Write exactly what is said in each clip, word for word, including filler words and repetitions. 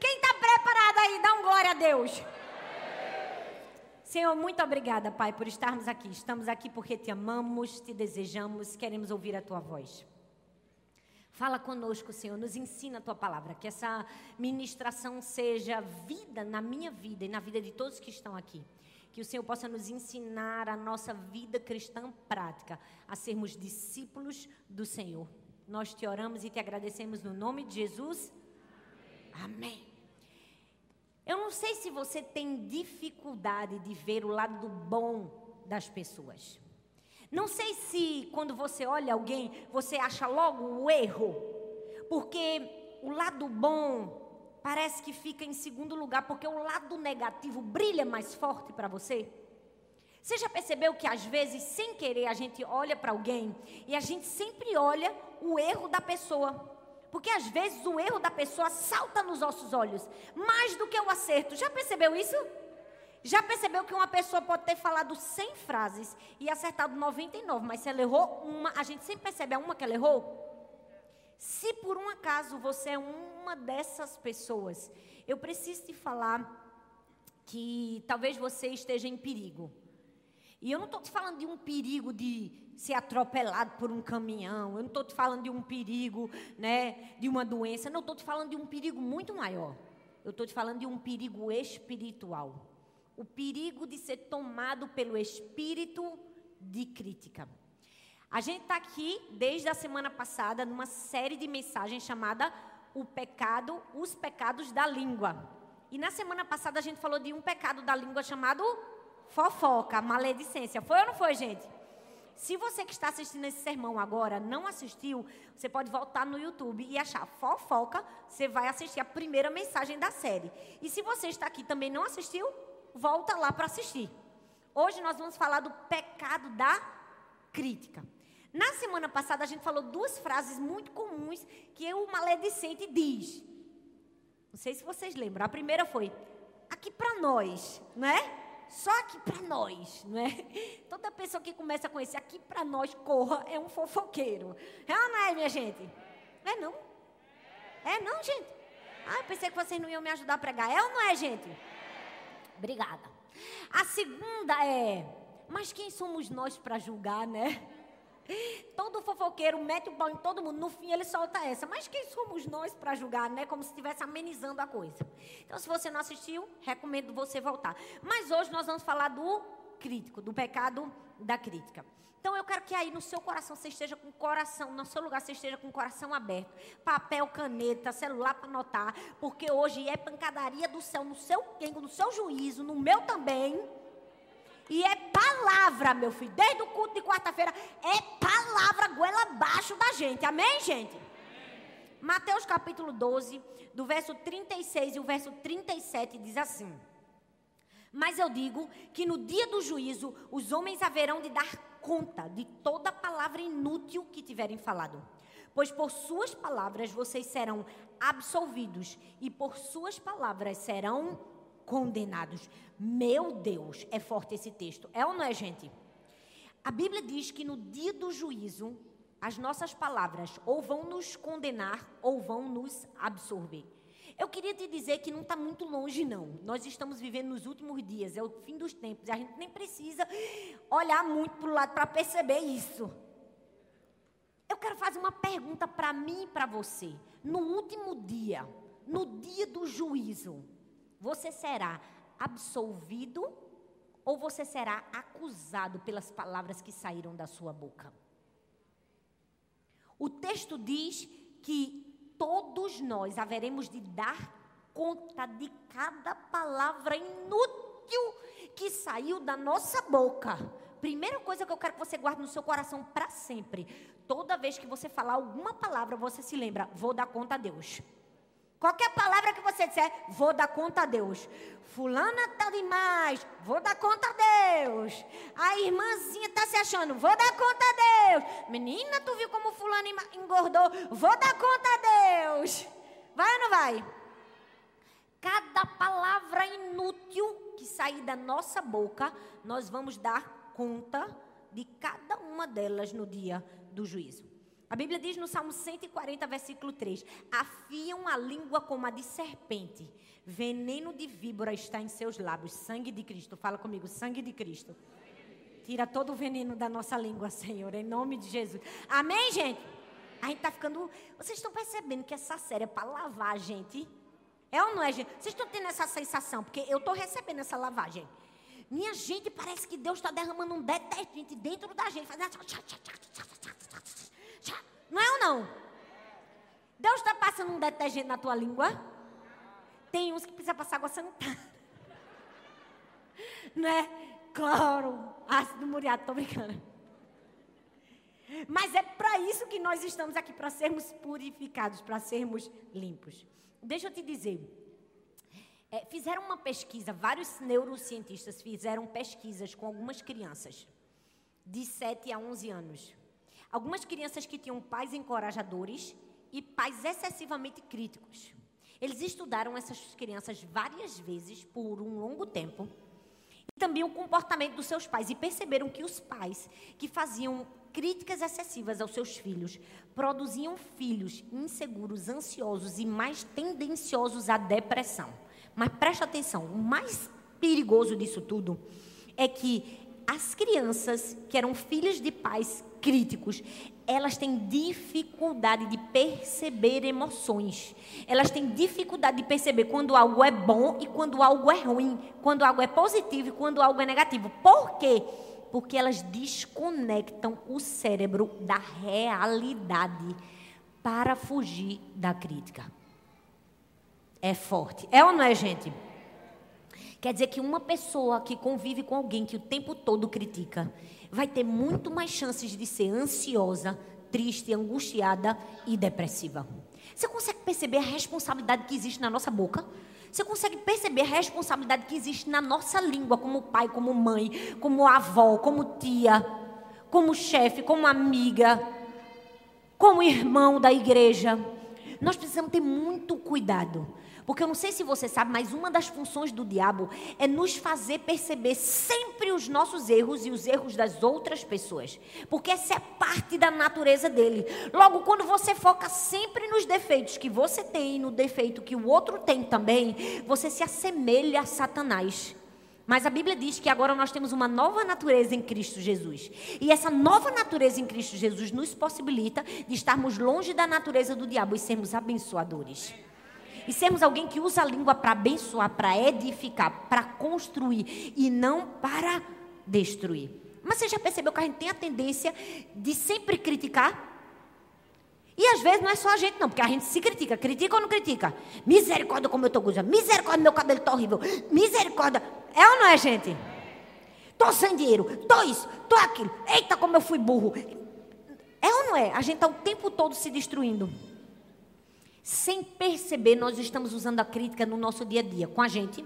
Quem está preparado aí, dá um glória a Deus. Senhor, muito obrigada, Pai, por estarmos aqui. Estamos aqui porque te amamos, te desejamos, queremos ouvir a tua voz. Fala conosco, Senhor, nos ensina a tua palavra, que essa ministração seja vida na minha vida e na vida de todos que estão aqui. Que o Senhor possa nos ensinar a nossa vida cristã prática, a sermos discípulos do Senhor. Nós te oramos e te agradecemos no nome de Jesus. Amém. Eu não sei se você tem dificuldade de ver o lado bom das pessoas. Não sei se quando você olha alguém, você acha logo o erro, porque o lado bom parece que fica em segundo lugar, porque o lado negativo brilha mais forte para você. Você já percebeu que às vezes, sem querer, a gente olha para alguém e a gente sempre olha o erro da pessoa? Porque às vezes o erro da pessoa salta nos nossos olhos, mais do que o acerto. Já percebeu isso? Já percebeu que uma pessoa pode ter falado cem frases e acertado noventa e nove, mas se ela errou uma, a gente sempre percebe a uma que ela errou? Se por um acaso você é uma dessas pessoas, eu preciso te falar que talvez você esteja em perigo. E eu não estou te falando de um perigo de ser atropelado por um caminhão, eu não estou te falando de um perigo, né, de uma doença, não, estou te falando de um perigo muito maior. Eu estou te falando de um perigo espiritual. O perigo de ser tomado pelo espírito de crítica. A gente está aqui, desde a semana passada, numa série de mensagens chamada O Pecado, Os Pecados da Língua. E na semana passada a gente falou de um pecado da língua chamado fofoca, maledicência. Foi ou não foi, gente? Se você que está assistindo esse sermão agora não assistiu, você pode voltar no YouTube e achar fofoca, você vai assistir a primeira mensagem da série. E se você está aqui e também não assistiu, volta lá para assistir. Hoje nós vamos falar do pecado da crítica. Na semana passada a gente falou duas frases muito comuns que o maledicente diz. Não sei se vocês lembram. A primeira foi: aqui para nós, não é? Só aqui para nós, não é? Toda pessoa que começa a conhecer aqui para nós, corra, é um fofoqueiro. É ou não é, minha gente? É não? É não, gente? Ah, eu pensei que vocês não iam me ajudar a pregar. É ou não é, gente? Obrigada. A segunda é: mas quem somos nós para julgar, né? Todo fofoqueiro mete o pau em todo mundo, no fim ele solta essa. Mas quem somos nós para julgar, né? Como se estivesse amenizando a coisa. Então, se você não assistiu, recomendo você voltar. Mas hoje nós vamos falar do crítico, do pecado da crítica. Então, eu quero que aí no seu coração, você esteja com o coração, no seu lugar, você esteja com o coração aberto. Papel, caneta, celular para anotar, porque hoje é pancadaria do céu no seu quengo, no seu juízo, no meu também. E é palavra, meu filho. Desde o culto de quarta-feira, é palavra goela abaixo da gente. Amém, gente? Amém. Mateus capítulo doze, do verso trinta e seis e o verso trinta e sete diz assim: mas eu digo que no dia do juízo, os homens haverão de dar conta de toda palavra inútil que tiverem falado. Pois por suas palavras vocês serão absolvidos e por suas palavras serão condenados. Meu Deus, é forte esse texto. É ou não é, gente? A Bíblia diz que no dia do juízo, as nossas palavras ou vão nos condenar ou vão nos absorver. Eu queria te dizer que não está muito longe, não. Nós estamos vivendo nos últimos dias, é o fim dos tempos. A gente nem precisa olhar muito para o lado para perceber isso. Eu quero fazer uma pergunta para mim e para você. No último dia, no dia do juízo, você será absolvido ou você será acusado pelas palavras que saíram da sua boca? O texto diz que todos nós haveremos de dar conta de cada palavra inútil que saiu da nossa boca. Primeira coisa que eu quero que você guarde no seu coração para sempre: toda vez que você falar alguma palavra, você se lembra, vou dar conta a Deus. Qualquer palavra que você disser, vou dar conta a Deus. Fulana tá demais, vou dar conta a Deus. A irmãzinha tá se achando, vou dar conta a Deus. Menina, tu viu como fulana engordou? Vou dar conta a Deus. Vai ou não vai? Cada palavra inútil que sair da nossa boca, nós vamos dar conta de cada uma delas no dia do juízo. A Bíblia diz no Salmo cento e quarenta, versículo três: afiam a língua como a de serpente, veneno de víbora está em seus lábios. Sangue de Cristo, fala comigo, sangue de Cristo. Tira todo o veneno da nossa língua, Senhor, em nome de Jesus. Amém, gente? A gente está ficando... Vocês estão percebendo que essa série é para lavar a gente? É ou não é, gente? Vocês estão tendo essa sensação? Porque eu estou recebendo essa lavagem. Minha gente, parece que Deus está derramando um detergente dentro da gente. Fazendo... Não é ou não? Deus está passando um detergente na tua língua? Tem uns que precisam passar água sanitária. Não é? Claro, ácido muriático, tô brincando. Mas é para isso que nós estamos aqui, para sermos purificados, para sermos limpos. Deixa eu te dizer, é, fizeram uma pesquisa, vários neurocientistas fizeram pesquisas com algumas crianças de sete a onze anos. Algumas crianças que tinham pais encorajadores e pais excessivamente críticos. Eles estudaram essas crianças várias vezes por um longo tempo. Também o comportamento dos seus pais, e perceberam que os pais que faziam críticas excessivas aos seus filhos produziam filhos inseguros, ansiosos e mais tendenciosos à depressão. Mas preste atenção, o mais perigoso disso tudo é que as crianças que eram filhas de pais críticos, elas têm dificuldade de perceber emoções. Elas têm dificuldade de perceber quando algo é bom e quando algo é ruim, quando algo é positivo e quando algo é negativo. Por quê? Porque elas desconectam o cérebro da realidade para fugir da crítica. É forte. É ou não é, gente? Quer dizer que uma pessoa que convive com alguém que o tempo todo critica vai ter muito mais chances de ser ansiosa, triste, angustiada e depressiva. Você consegue perceber a responsabilidade que existe na nossa boca? Você consegue perceber a responsabilidade que existe na nossa língua, como pai, como mãe, como avó, como tia, como chefe, como amiga, como irmão da igreja? Nós precisamos ter muito cuidado. Porque eu não sei se você sabe, mas uma das funções do diabo é nos fazer perceber sempre os nossos erros e os erros das outras pessoas. Porque essa é parte da natureza dele. Logo, quando você foca sempre nos defeitos que você tem e no defeito que o outro tem também, você se assemelha a Satanás. Mas a Bíblia diz que agora nós temos uma nova natureza em Cristo Jesus. E essa nova natureza em Cristo Jesus nos possibilita de estarmos longe da natureza do diabo e sermos abençoadores. E sermos alguém que usa a língua para abençoar, para edificar, para construir e não para destruir. Mas você já percebeu que a gente tem a tendência de sempre criticar? E às vezes não é só a gente não, porque a gente se critica. Critica ou não critica? Misericórdia como eu estou usando. Misericórdia, meu cabelo está horrível. Misericórdia. É ou não é, gente? Estou sem dinheiro. Estou isso. Estou aquilo. Eita, como eu fui burro. É ou não é? A gente está o tempo todo se destruindo. Sem perceber, nós estamos usando a crítica no nosso dia a dia, com a gente,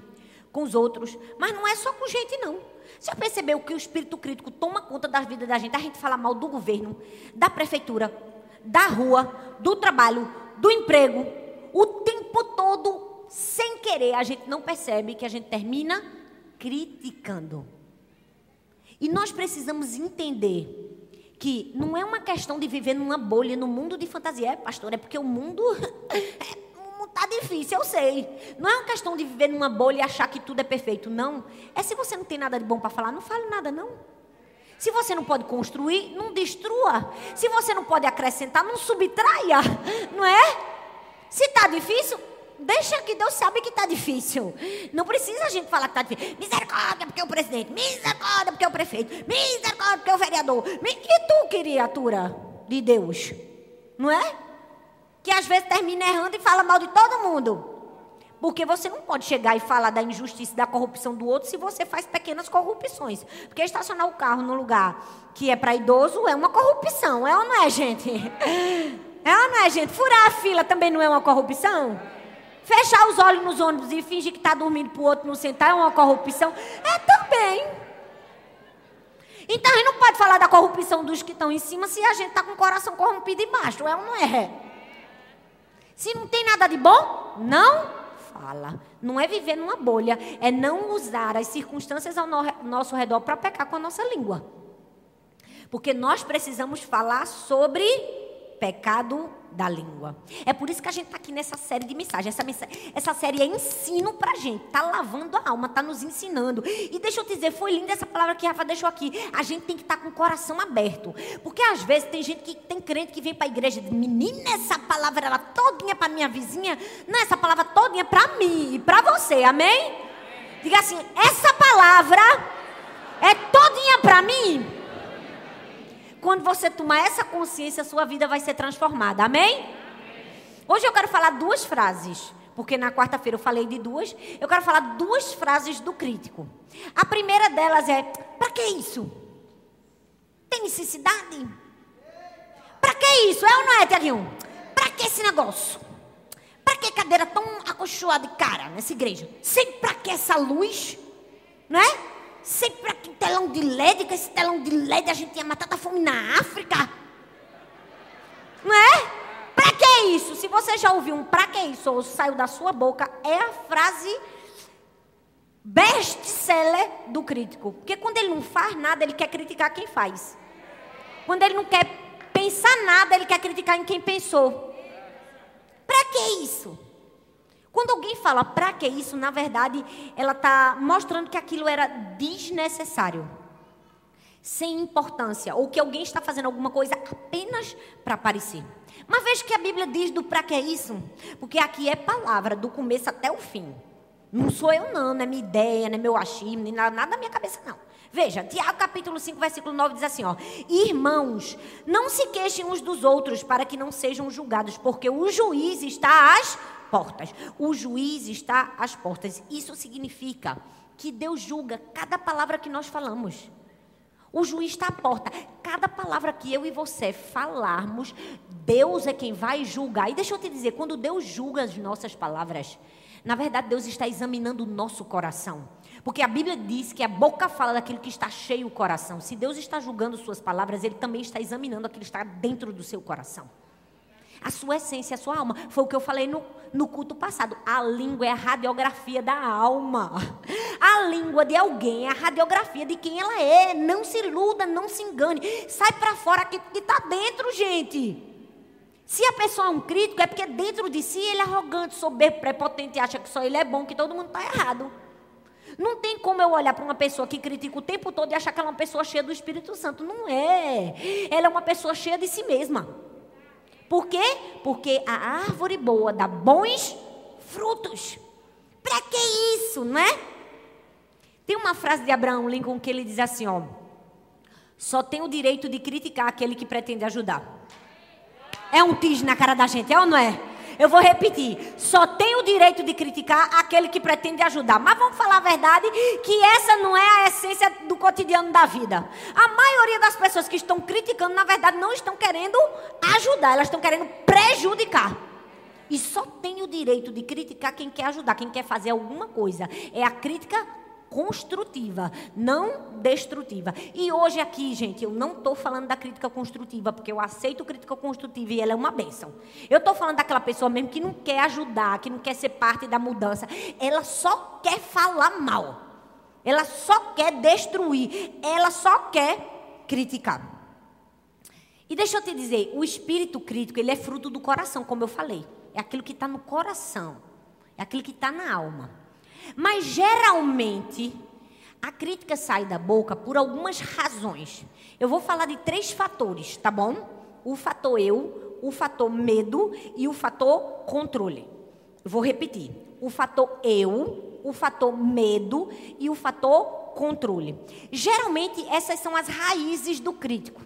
com os outros, mas não é só com gente, não. Você já percebeu que o espírito crítico toma conta das vidas da gente? A gente fala mal do governo, da prefeitura, da rua, do trabalho, do emprego, o tempo todo, sem querer, a gente não percebe que a gente termina criticando. E nós precisamos entender que não é uma questão de viver numa bolha, num mundo de fantasia. É, pastor, é porque o mundo está difícil, eu sei. Não é uma questão de viver numa bolha e achar que tudo é perfeito, não. É se você não tem nada de bom para falar, não fale nada, não. Se você não pode construir, não destrua. Se você não pode acrescentar, não subtraia, não é? Se está difícil, deixa que Deus sabe que está difícil. Não precisa a gente falar que está difícil. Misericórdia porque é o presidente, misericórdia porque é o prefeito, misericórdia porque é o vereador. E tu, criatura de Deus? Não é? Que às vezes termina errando e fala mal de todo mundo. Porque você não pode chegar e falar da injustiça e da corrupção do outro se você faz pequenas corrupções. Porque estacionar o carro num lugar que é para idoso é uma corrupção. É ou não é, gente? É ou não é, gente? Furar a fila também não é uma corrupção? Fechar os olhos nos ônibus e fingir que está dormindo para o outro não sentar é uma corrupção? É também. Então, a gente não pode falar da corrupção dos que estão em cima se a gente está com o coração corrompido embaixo, é ou não é? Se não tem nada de bom, não fala. Não é viver numa bolha, é não usar as circunstâncias ao nosso redor para pecar com a nossa língua. Porque nós precisamos falar sobre pecado da língua. É por isso que a gente está aqui nessa série de mensagens. Essa, mensagem, essa série é ensino para a gente. Está lavando a alma, está nos ensinando. E deixa eu te dizer, foi linda essa palavra que a Rafa deixou aqui. A gente tem que estar tá com o coração aberto. Porque às vezes tem gente que tem crente que vem para a igreja e diz, menina, essa palavra ela todinha para minha vizinha. Não, essa palavra todinha para mim e para você. Amém? Amém? Diga assim, essa palavra é todinha para mim. Quando você tomar essa consciência, a sua vida vai ser transformada. Amém? Amém? Hoje eu quero falar duas frases, porque na quarta-feira eu falei de duas. Eu quero falar duas frases do crítico. A primeira delas é, pra que isso? Tem necessidade? Pra que isso? É ou não é, Tiaguinho? Pra que esse negócio? Pra que cadeira tão acolchoada de cara nessa igreja? Sempre pra que essa luz? Não é? Sempre aquele telão de L E D, que esse telão de L E D a gente ia matar da fome na África. Não é? Pra que isso? Se você já ouviu um pra que isso, ou saiu da sua boca, é a frase best-seller do crítico. Porque quando ele não faz nada, ele quer criticar quem faz. Quando ele não quer pensar nada, ele quer criticar em quem pensou. Pra que isso? Quando alguém fala, pra que isso? Na verdade, ela está mostrando que aquilo era desnecessário. Sem importância. Ou que alguém está fazendo alguma coisa apenas para aparecer. Mas veja que a Bíblia diz do pra que isso. Porque aqui é palavra, do começo até o fim. Não sou eu não, não é minha ideia, não é meu achismo, nem nada, nada da minha cabeça não. Veja, Tiago capítulo cinco, versículo nove diz assim, ó. Irmãos, não se queixem uns dos outros para que não sejam julgados, porque o juiz está às portas. O juiz está às portas. Isso significa que Deus julga cada palavra que nós falamos. O juiz está à porta. Cada palavra que eu e você falarmos, Deus é quem vai julgar. E deixa eu te dizer, quando Deus julga as nossas palavras, na verdade, Deus está examinando o nosso coração. Porque a Bíblia diz que a boca fala daquilo que está cheio o coração. Se Deus está julgando suas palavras, Ele também está examinando aquilo que está dentro do seu coração. A sua essência, a sua alma. Foi o que eu falei no, no culto passado. A língua é a radiografia da alma. A língua de alguém é a radiografia de quem ela é. Não se iluda, não se engane. Sai para fora aquilo que está dentro, gente. Se a pessoa é um crítico, é porque dentro de si ele é arrogante, soberbo, prepotente, acha que só ele é bom, que todo mundo está errado. Não tem como eu olhar para uma pessoa que critica o tempo todo e achar que ela é uma pessoa cheia do Espírito Santo. Não é. Ela é uma pessoa cheia de si mesma. Por quê? Porque a árvore boa dá bons frutos. Para que isso, não é? Tem uma frase de Abraham Lincoln que ele diz assim, ó. Só tem o direito de criticar aquele que pretende ajudar. É um tijo na cara da gente, é ou não é? Eu vou repetir. Só tem o direito de criticar aquele que pretende ajudar. Mas vamos falar a verdade que essa não é a essência do cotidiano da vida. A maioria das pessoas que estão criticando, na verdade, não estão querendo ajudar. Elas estão querendo prejudicar. E só tem o direito de criticar quem quer ajudar, quem quer fazer alguma coisa. É a crítica construtiva, não destrutiva. E hoje aqui, gente, eu não estou falando da crítica construtiva, porque eu aceito crítica construtiva e ela é uma bênção. Eu estou falando daquela pessoa mesmo que não quer ajudar, que não quer ser parte da mudança. Ela só quer falar mal. Ela só quer destruir. Ela só quer criticar. E deixa eu te dizer, o espírito crítico, ele é fruto do coração, como eu falei. É aquilo que está no coração. É aquilo que está na alma. Mas, geralmente, a crítica sai da boca por algumas razões. Eu vou falar de três fatores, tá bom? O fator eu, o fator medo e o fator controle. Eu vou repetir. O fator eu, o fator medo e o fator controle. Geralmente, essas são as raízes do crítico.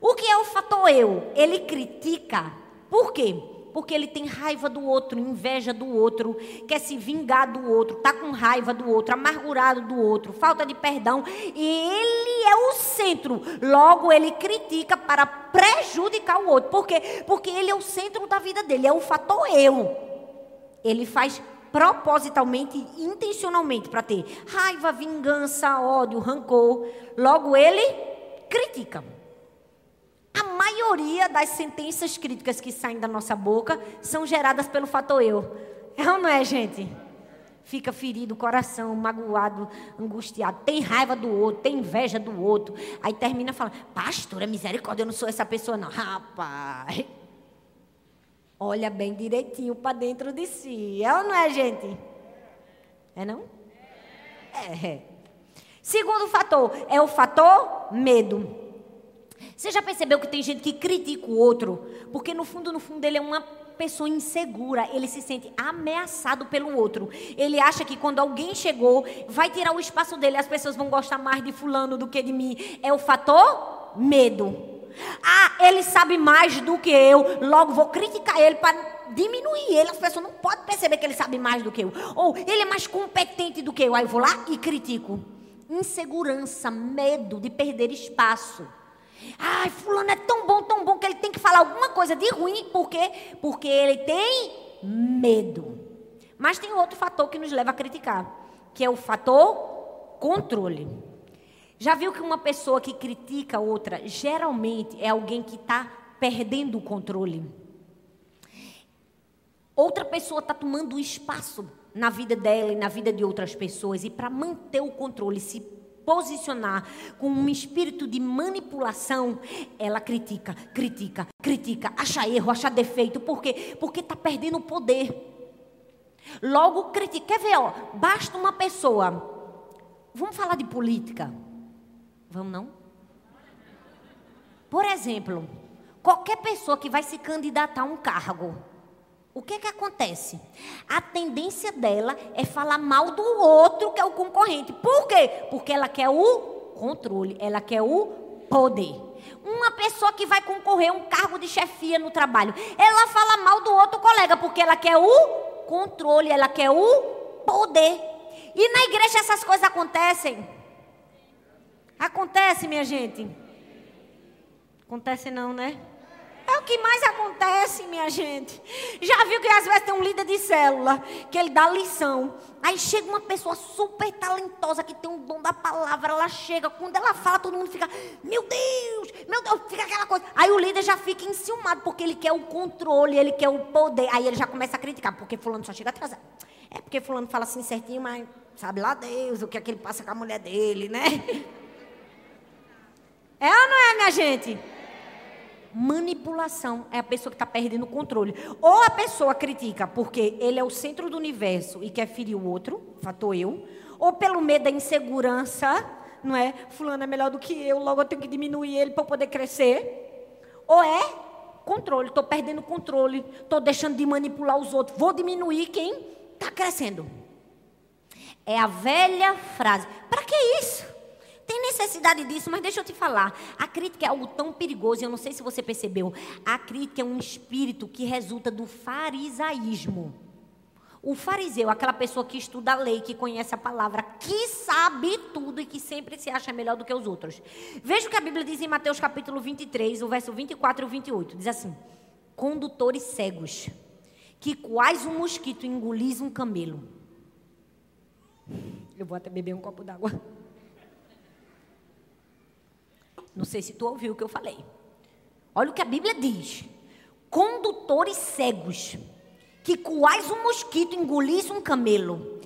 O que é o fator eu? Ele critica. Por quê? Porque ele tem raiva do outro, inveja do outro, quer se vingar do outro, está com raiva do outro, amargurado do outro, falta de perdão. E ele é o centro. Logo, ele critica para prejudicar o outro. Por quê? Porque ele é o centro da vida dele, é o fator eu. Ele faz propositalmente, intencionalmente, para ter raiva, vingança, ódio, rancor. Logo, ele critica. A maioria das sentenças críticas que saem da nossa boca são geradas pelo fator eu. É ou não é, gente? Fica ferido o coração, magoado, angustiado. Tem raiva do outro, tem inveja do outro. Aí termina falando, pastora, misericórdia, eu não sou essa pessoa não. Rapaz, olha bem direitinho para dentro de si. É ou não é, gente? É não? É. Segundo fator, é o fator medo. Você já percebeu que tem gente que critica o outro, porque no fundo, no fundo, ele é uma pessoa insegura, ele se sente ameaçado pelo outro. Ele acha que quando alguém chegou, vai tirar o espaço dele, as pessoas vão gostar mais de fulano do que de mim. É o fator medo. Ah, ele sabe mais do que eu, logo vou criticar ele para diminuir ele. As pessoas não podem perceber que ele sabe mais do que eu. Ou ele é mais competente do que eu, aí eu vou lá e critico. Insegurança, medo de perder espaço. Ai, fulano é tão bom, tão bom, que ele tem que falar alguma coisa de ruim. Por quê? Porque ele tem medo. Mas tem outro fator que nos leva a criticar, que é o fator controle. Já viu que uma pessoa que critica outra, geralmente é alguém que está perdendo o controle. Outra pessoa está tomando espaço na vida dela e na vida de outras pessoas. E para manter o controle, se posicionar com um espírito de manipulação, ela critica, critica, critica, acha erro, acha defeito. Por quê? Porque está perdendo o poder. Logo critica. Quer ver, ó, basta uma pessoa. Vamos falar de política? Vamos não? Por exemplo, qualquer pessoa que vai se candidatar a um cargo, o que que acontece? A tendência dela é falar mal do outro que é o concorrente. Por quê? Porque ela quer o controle, ela quer o poder. Uma pessoa que vai concorrer a um cargo de chefia no trabalho, ela fala mal do outro colega porque ela quer o controle, ela quer o poder. E na igreja essas coisas acontecem? Acontece, minha gente? Acontece não, né? É o que mais acontece, minha gente. Já viu que às vezes tem um líder de célula que ele dá lição. Aí chega uma pessoa super talentosa que tem um dom da palavra. Ela chega, quando ela fala, todo mundo fica, meu Deus, meu Deus, fica aquela coisa. Aí o líder já fica enciumado porque ele quer o controle, ele quer o poder. Aí ele já começa a criticar, porque fulano só chega atrasado. É porque fulano fala assim certinho, mas sabe lá Deus o que é que ele passa com a mulher dele, né? É ou não é, minha gente? Manipulação é a pessoa que está perdendo o controle. Ou a pessoa critica porque ele é o centro do universo e quer ferir o outro, fator eu, ou pelo medo da insegurança, não é? Fulano é melhor do que eu, logo eu tenho que diminuir ele para eu poder crescer. Ou é controle, estou perdendo o controle, estou deixando de manipular os outros, vou diminuir quem está crescendo. É a velha frase. Para que isso? Tem necessidade disso, mas deixa eu te falar. A crítica é algo tão perigoso, e eu não sei se você percebeu. A crítica é um espírito que resulta do farisaísmo. O fariseu, aquela pessoa que estuda a lei, que conhece a palavra, que sabe tudo e que sempre se acha melhor do que os outros. Veja o que a Bíblia diz em Mateus capítulo vinte e três, o verso vinte e quatro e vinte e oito. Diz assim, condutores cegos, que quais um mosquito engolis um camelo. Eu vou até beber um copo d'água. Não sei se tu ouviu o que eu falei. Olha o que a Bíblia diz. Condutores cegos, que quais um mosquito engolisse um camelo.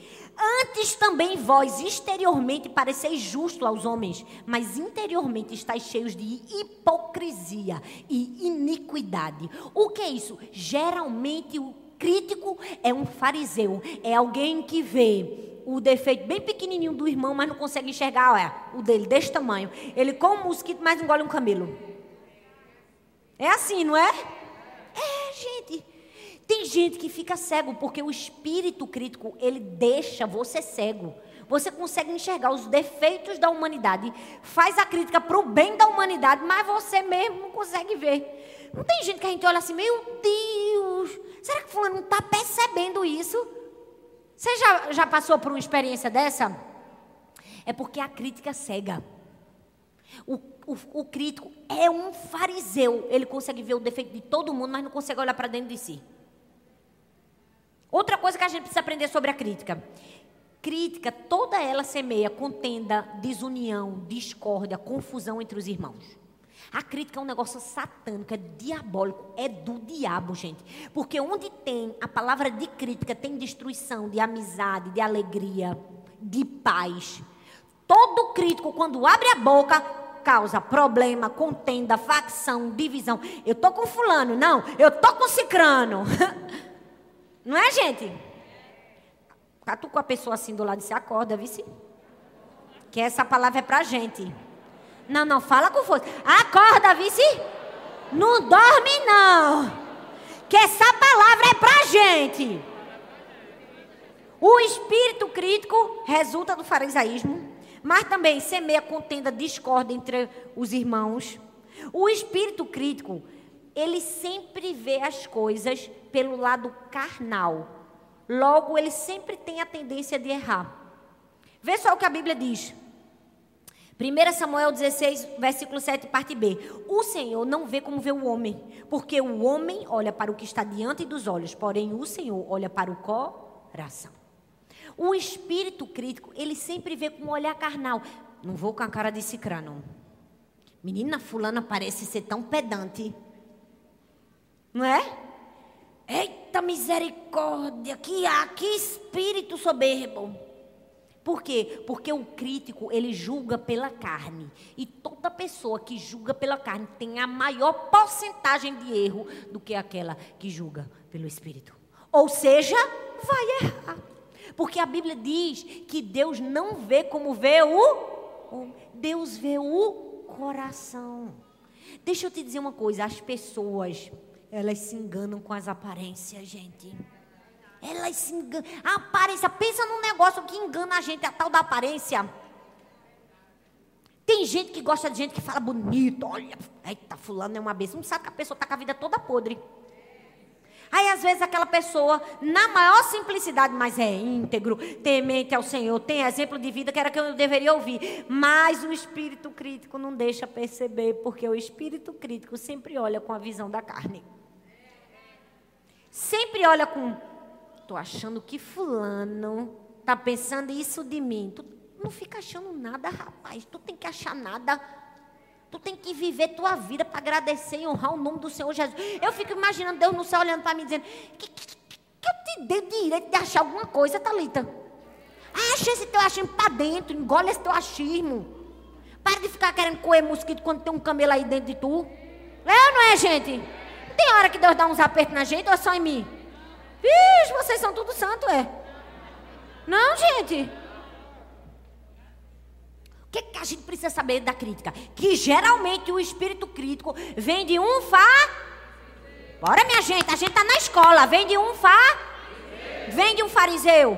Antes também vós exteriormente pareceis justos aos homens, mas interiormente estáis cheios de hipocrisia e iniquidade. O que é isso? Geralmente o crítico é um fariseu. É alguém que vê o defeito bem pequenininho do irmão, mas não consegue enxergar, olha, o dele desse tamanho. Ele come um mosquito, mas engole um camelo. É assim, não é? É, gente. Tem gente que fica cego, porque o espírito crítico, ele deixa você cego. Você consegue enxergar os defeitos da humanidade, faz a crítica para o bem da humanidade, mas você mesmo não consegue ver. Não tem gente que a gente olha assim, meu Deus, será que fulano não está percebendo isso? Você já, já passou por uma experiência dessa? É porque a crítica cega. O, o, o crítico é um fariseu. Ele consegue ver o defeito de todo mundo, mas não consegue olhar para dentro de si. Outra coisa que a gente precisa aprender sobre a crítica. Crítica, toda ela semeia contenda, desunião, discórdia, confusão entre os irmãos. A crítica é um negócio satânico, é diabólico, é do diabo, gente. Porque onde tem a palavra de crítica, tem destruição de amizade, de alegria, de paz. Todo crítico, quando abre a boca, causa problema, contenda, facção, divisão. Eu estou com fulano, não, eu estou com cicrano. Não é, gente? Catucou a pessoa assim do lado e se acorda, viu? Que essa palavra é pra gente. Não, não, fala com força. Acorda, vice. Não dorme, não. Que essa palavra é pra gente. O espírito crítico resulta do farisaísmo, mas também semeia contenda, discorda entre os irmãos. O espírito crítico, ele sempre vê as coisas pelo lado carnal. Logo, ele sempre tem a tendência de errar. Vê só o que a Bíblia diz. primeiro Samuel dezesseis, versículo sete, parte B. O Senhor não vê como vê o homem, porque o homem olha para o que está diante dos olhos, porém o Senhor olha para o coração. O espírito crítico, ele sempre vê com o olhar carnal. Não vou com a cara de cicrano. Menina, fulana parece ser tão pedante. Não é? Eita misericórdia, que, ah, que espírito soberbo. Por quê? Porque o crítico, ele julga pela carne. E toda pessoa que julga pela carne tem a maior porcentagem de erro do que aquela que julga pelo Espírito. Ou seja, vai errar. Porque a Bíblia diz que Deus não vê como vê o... Deus vê o coração. Deixa eu te dizer uma coisa. As pessoas, elas se enganam com as aparências, gente. Elas se enganam. A aparência, pensa num negócio que engana a gente, a tal da aparência. Tem gente que gosta de gente que fala bonito, olha, eita, fulano é uma bênção. Não sabe que a pessoa está com a vida toda podre. Aí, às vezes, aquela pessoa, na maior simplicidade, mas é íntegro, temente ao Senhor, tem exemplo de vida que era que eu deveria ouvir. Mas o espírito crítico não deixa perceber, porque o espírito crítico sempre olha com a visão da carne. Sempre olha com... Estou achando que fulano está pensando isso de mim. Tu não fica achando nada, rapaz. Tu tem que achar nada. Tu tem que viver tua vida para agradecer e honrar o nome do Senhor Jesus. Eu fico imaginando Deus no céu olhando para mim dizendo que, que, que eu te dei o direito de achar alguma coisa, Talitha. Acha esse teu achismo para dentro. Engole esse teu achismo. Para de ficar querendo coer mosquito quando tem um camelo aí dentro de tu. É ou não é, gente? Não tem hora que Deus dá uns apertos na gente ou é só em mim? Vixe, vocês são tudo santo, é? Não, gente. O que, que a gente precisa saber da crítica? Que geralmente o espírito crítico vem de um fa... Bora, minha gente, a gente tá na escola. Vem de um fa... Vem de um fariseu.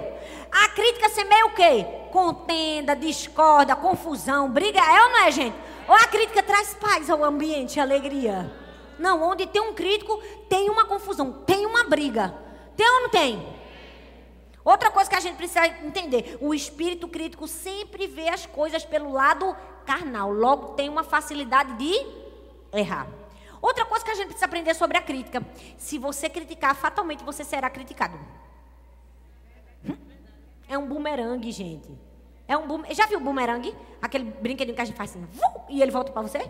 A crítica semeia o quê? Contenda, discorda, confusão, briga. É ou não é, gente? Ou a crítica traz paz ao ambiente, alegria? Não, onde tem um crítico, tem uma confusão, tem uma briga. Tem ou não tem? Outra coisa que a gente precisa entender. O espírito crítico sempre vê as coisas pelo lado carnal. Logo, tem uma facilidade de errar. Outra coisa que a gente precisa aprender sobre a crítica. Se você criticar, fatalmente você será criticado. É um bumerangue, gente. É um bumer... Já viu o bumerangue? Aquele brinquedinho que a gente faz assim. E ele volta para você?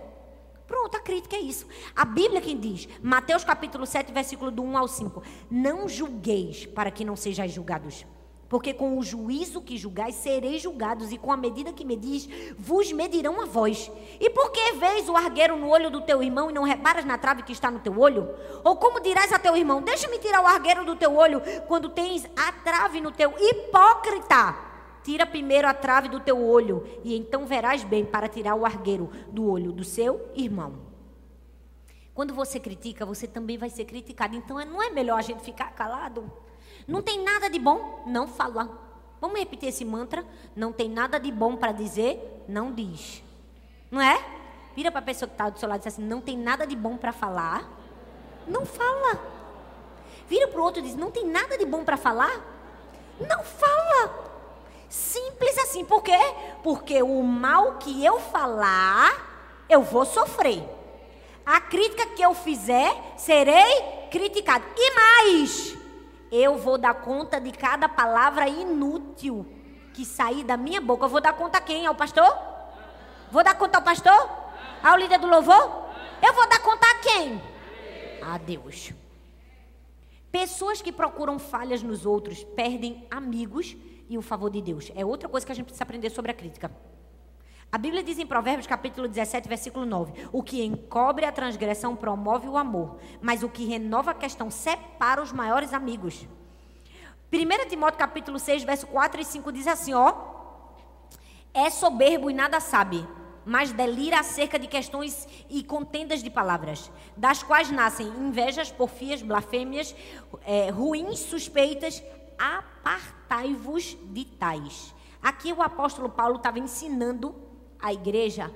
Pronto, a crítica é isso. A Bíblia quem diz, Mateus capítulo sete, versículo do um ao cinco. Não julgueis para que não sejais julgados, porque com o juízo que julgais, sereis julgados, e com a medida que medis, vos medirão a vós. E por que vês o argueiro no olho do teu irmão e não reparas na trave que está no teu olho? Ou como dirás a teu irmão, deixa-me tirar o argueiro do teu olho, quando tens a trave no teu... Hipócrita! Tira primeiro a trave do teu olho, e então verás bem para tirar o argueiro do olho do seu irmão. Quando você critica, você também vai ser criticado. Então não é melhor a gente ficar calado? Não tem nada de bom, não falar. Vamos repetir esse mantra? Não tem nada de bom para dizer, não diz. Não é? Vira para a pessoa que está do seu lado e diz assim, não tem nada de bom para falar, não fala. Vira para o outro e diz, não tem nada de bom para falar, não fala. Simples assim, por quê? Porque o mal que eu falar, eu vou sofrer. A crítica que eu fizer, serei criticado. E mais, eu vou dar conta de cada palavra inútil que sair da minha boca. Eu vou dar conta a quem? Ao pastor? Vou dar conta ao pastor? Ao líder do louvor? Eu vou dar conta a quem? A Deus. Pessoas que procuram falhas nos outros perdem amigos e o favor de Deus. É outra coisa que a gente precisa aprender sobre a crítica. A Bíblia diz em Provérbios capítulo dezessete, versículo nove: o que encobre a transgressão promove o amor, mas o que renova a questão separa os maiores amigos. primeira Timóteo capítulo seis, verso quatro e cinco diz assim, ó: é soberbo e nada sabe, mas delira acerca de questões e contendas de palavras, das quais nascem invejas, porfias, blasfêmias, é, ruins suspeitas. Apartai-vos de tais. Aqui o apóstolo Paulo estava ensinando a igreja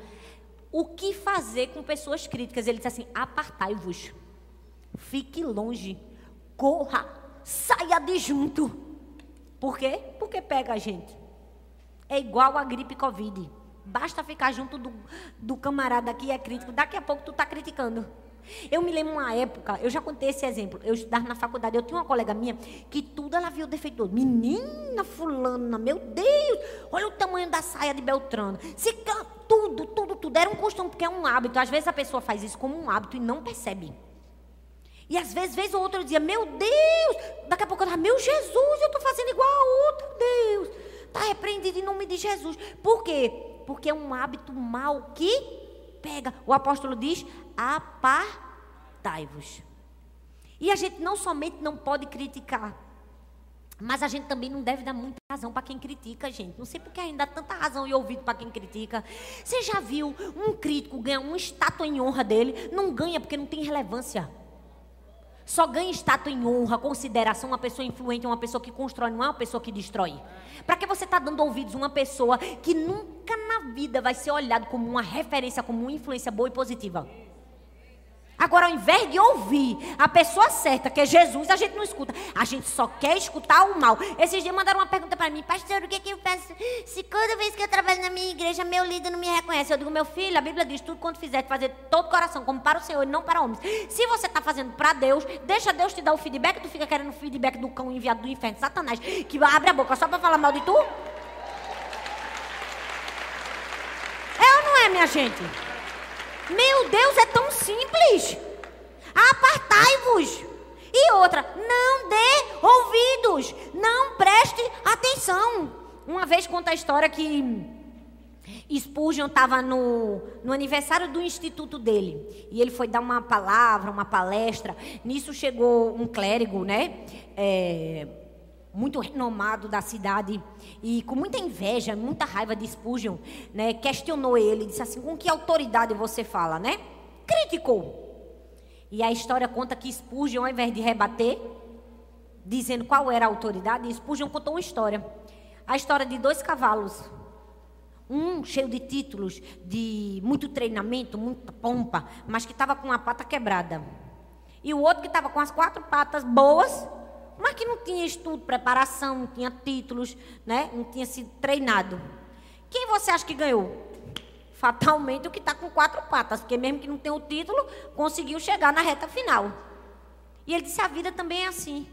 o que fazer com pessoas críticas. Ele disse assim: apartai-vos, fique longe, corra, saia de junto. Por quê? Porque pega a gente. É igual a gripe Covid. Basta ficar junto do, do camarada que é crítico, daqui a pouco tu está criticando. Eu me lembro uma época, eu já contei esse exemplo. Eu estudava na faculdade, eu tinha uma colega minha que tudo ela via o defeito. Menina fulana, meu Deus, olha o tamanho da saia de Beltrano. Se, tudo, tudo, tudo. Era um costume, porque é um hábito. Às vezes a pessoa faz isso como um hábito e não percebe. E às vezes, vez ou outra, eu dizia, meu Deus. Daqui a pouco eu dava, meu Jesus, eu estou fazendo igual a outra, Deus. Está repreendido em nome de Jesus. Por quê? Porque é um hábito mau que... pega. O apóstolo diz: apartai-vos. E a gente não somente não pode criticar, mas a gente também não deve dar muita razão para quem critica, gente. Não sei porque ainda há tanta razão e ouvido para quem critica. Você já viu um crítico ganhar uma estátua em honra dele? Não ganha porque não tem relevância. Só ganha estátua em honra, consideração. Uma pessoa influente é uma pessoa que constrói, não é uma pessoa que destrói. Para que você está dando ouvidos a uma pessoa que nunca na vida vai ser olhada como uma referência, como uma influência boa e positiva? Agora, ao invés de ouvir a pessoa certa, que é Jesus, a gente não escuta. A gente só quer escutar o mal. Esses dias mandaram uma pergunta para mim: pastor, o que, que eu faço se cada vez que eu trabalho na minha igreja, meu líder não me reconhece? Eu digo, meu filho, a Bíblia diz, tudo quanto fizer, fazer todo coração, como para o Senhor e não para homens. Se você está fazendo para Deus, deixa Deus te dar o feedback. Tu fica querendo o feedback do cão enviado do inferno, Satanás, que abre a boca só para falar mal de tu? É ou não é, minha gente? Meu Deus, é tão simples. Apartai-vos. E outra, não dê ouvidos, não preste atenção. Uma vez conta a história que Spurgeon estava no, no aniversário do instituto dele, e ele foi dar uma palavra, uma palestra. Nisso chegou um clérigo, né, é, muito renomado da cidade, e com muita inveja, muita raiva de Spurgeon, né, questionou ele, disse assim, com que autoridade você fala, né? Criticou. E a história conta que Spurgeon, ao invés de rebater, dizendo qual era a autoridade, Spurgeon contou uma história. A história de dois cavalos, um cheio de títulos, de muito treinamento, muita pompa, mas que estava com a pata quebrada, e o outro que estava com as quatro patas boas, mas que não tinha estudo, preparação, não tinha títulos, né? Não tinha sido treinado. Quem você acha que ganhou? Fatalmente o que está com quatro patas, porque mesmo que não tenha o título, conseguiu chegar na reta final. E ele disse, a vida também é assim.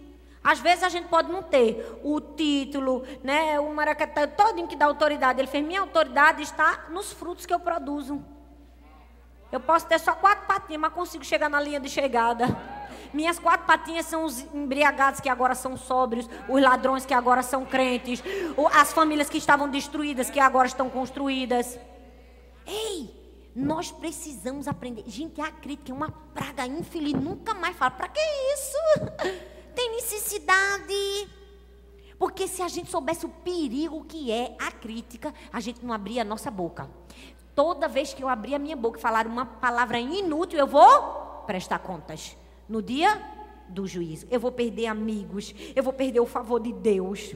Às vezes a gente pode não ter o título, né? O maracatá todo em que dá autoridade. Ele fez, minha autoridade está nos frutos que eu produzo. Eu posso ter só quatro patinhas, mas consigo chegar na linha de chegada. Minhas quatro patinhas são os embriagados que agora são sóbrios, os ladrões que agora são crentes, as famílias que estavam destruídas que agora estão construídas. Ei, nós precisamos aprender. Gente, a crítica é uma praga infeliz. Nunca mais fala, pra que isso? Tem necessidade. Porque se a gente soubesse o perigo que é a crítica, a gente não abria a nossa boca. Toda vez que eu abrir a minha boca e falar uma palavra inútil, eu vou prestar contas. No dia do juízo, eu vou perder amigos, eu vou perder o favor de Deus,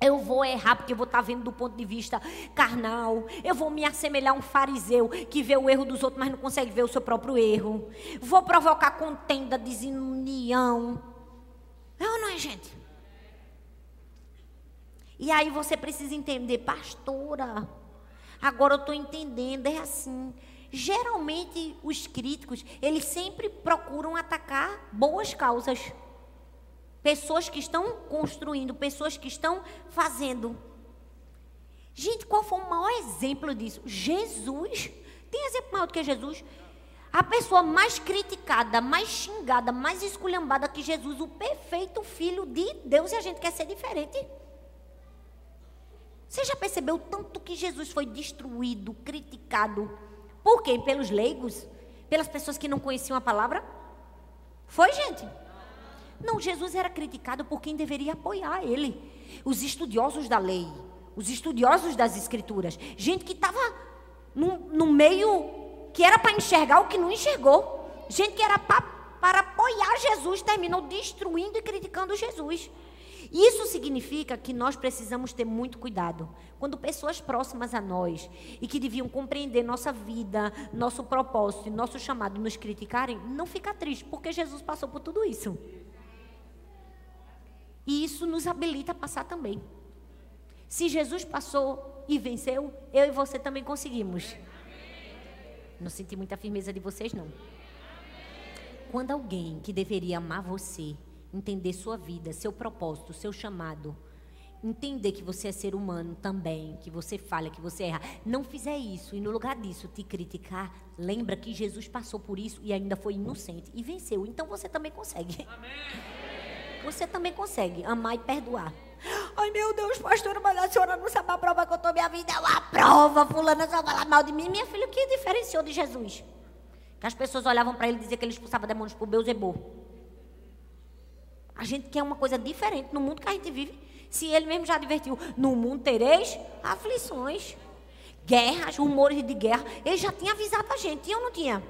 eu vou errar porque eu vou estar vendo do ponto de vista carnal, eu vou me assemelhar a um fariseu que vê o erro dos outros, mas não consegue ver o seu próprio erro, vou provocar contenda, desunião. É ou não é, gente? E aí você precisa entender, pastora, agora eu estou entendendo, é assim. Geralmente, os críticos, eles sempre procuram atacar boas causas. Pessoas que estão construindo, pessoas que estão fazendo. Gente, qual foi o maior exemplo disso? Jesus. Tem exemplo maior do que Jesus? A pessoa mais criticada, mais xingada, mais esculhambada que Jesus, o perfeito Filho de Deus, e a gente quer ser diferente. Você já percebeu tanto que Jesus foi destruído, criticado? Por quem? Pelos leigos? Pelas pessoas que não conheciam a palavra? Foi, gente? Não, Jesus era criticado por quem deveria apoiar ele. Os estudiosos da lei, os estudiosos das escrituras. Gente que estava no, no meio, que era para enxergar o que não enxergou. Gente que era para apoiar Jesus, terminou destruindo e criticando Jesus. Isso significa que nós precisamos ter muito cuidado quando pessoas próximas a nós e que deviam compreender nossa vida, nosso propósito e nosso chamado nos criticarem, não fica triste, porque Jesus passou por tudo isso. E isso nos habilita a passar também. Se Jesus passou e venceu, eu e você também conseguimos. Não senti muita firmeza de vocês, não. Quando alguém que deveria amar você entender sua vida, seu propósito, seu chamado, entender que você é ser humano também, que você falha, que você erra, não fizer isso e no lugar disso te criticar, lembra que Jesus passou por isso e ainda foi inocente e venceu. Então você também consegue. Amém. Você também consegue amar e perdoar. Ai, meu Deus, pastor, mas a senhora não sabe a prova que eu tô, minha vida é uma prova, fulana só fala mal de mim. Minha filha, o que diferenciou de Jesus? Que as pessoas olhavam para ele e diziam que ele expulsava demônios por Beuzebô. A gente quer uma coisa diferente no mundo que a gente vive. Se ele mesmo já advertiu, no mundo tereis aflições, guerras, rumores de guerra. Ele já tinha avisado a gente, tinha ou não tinha?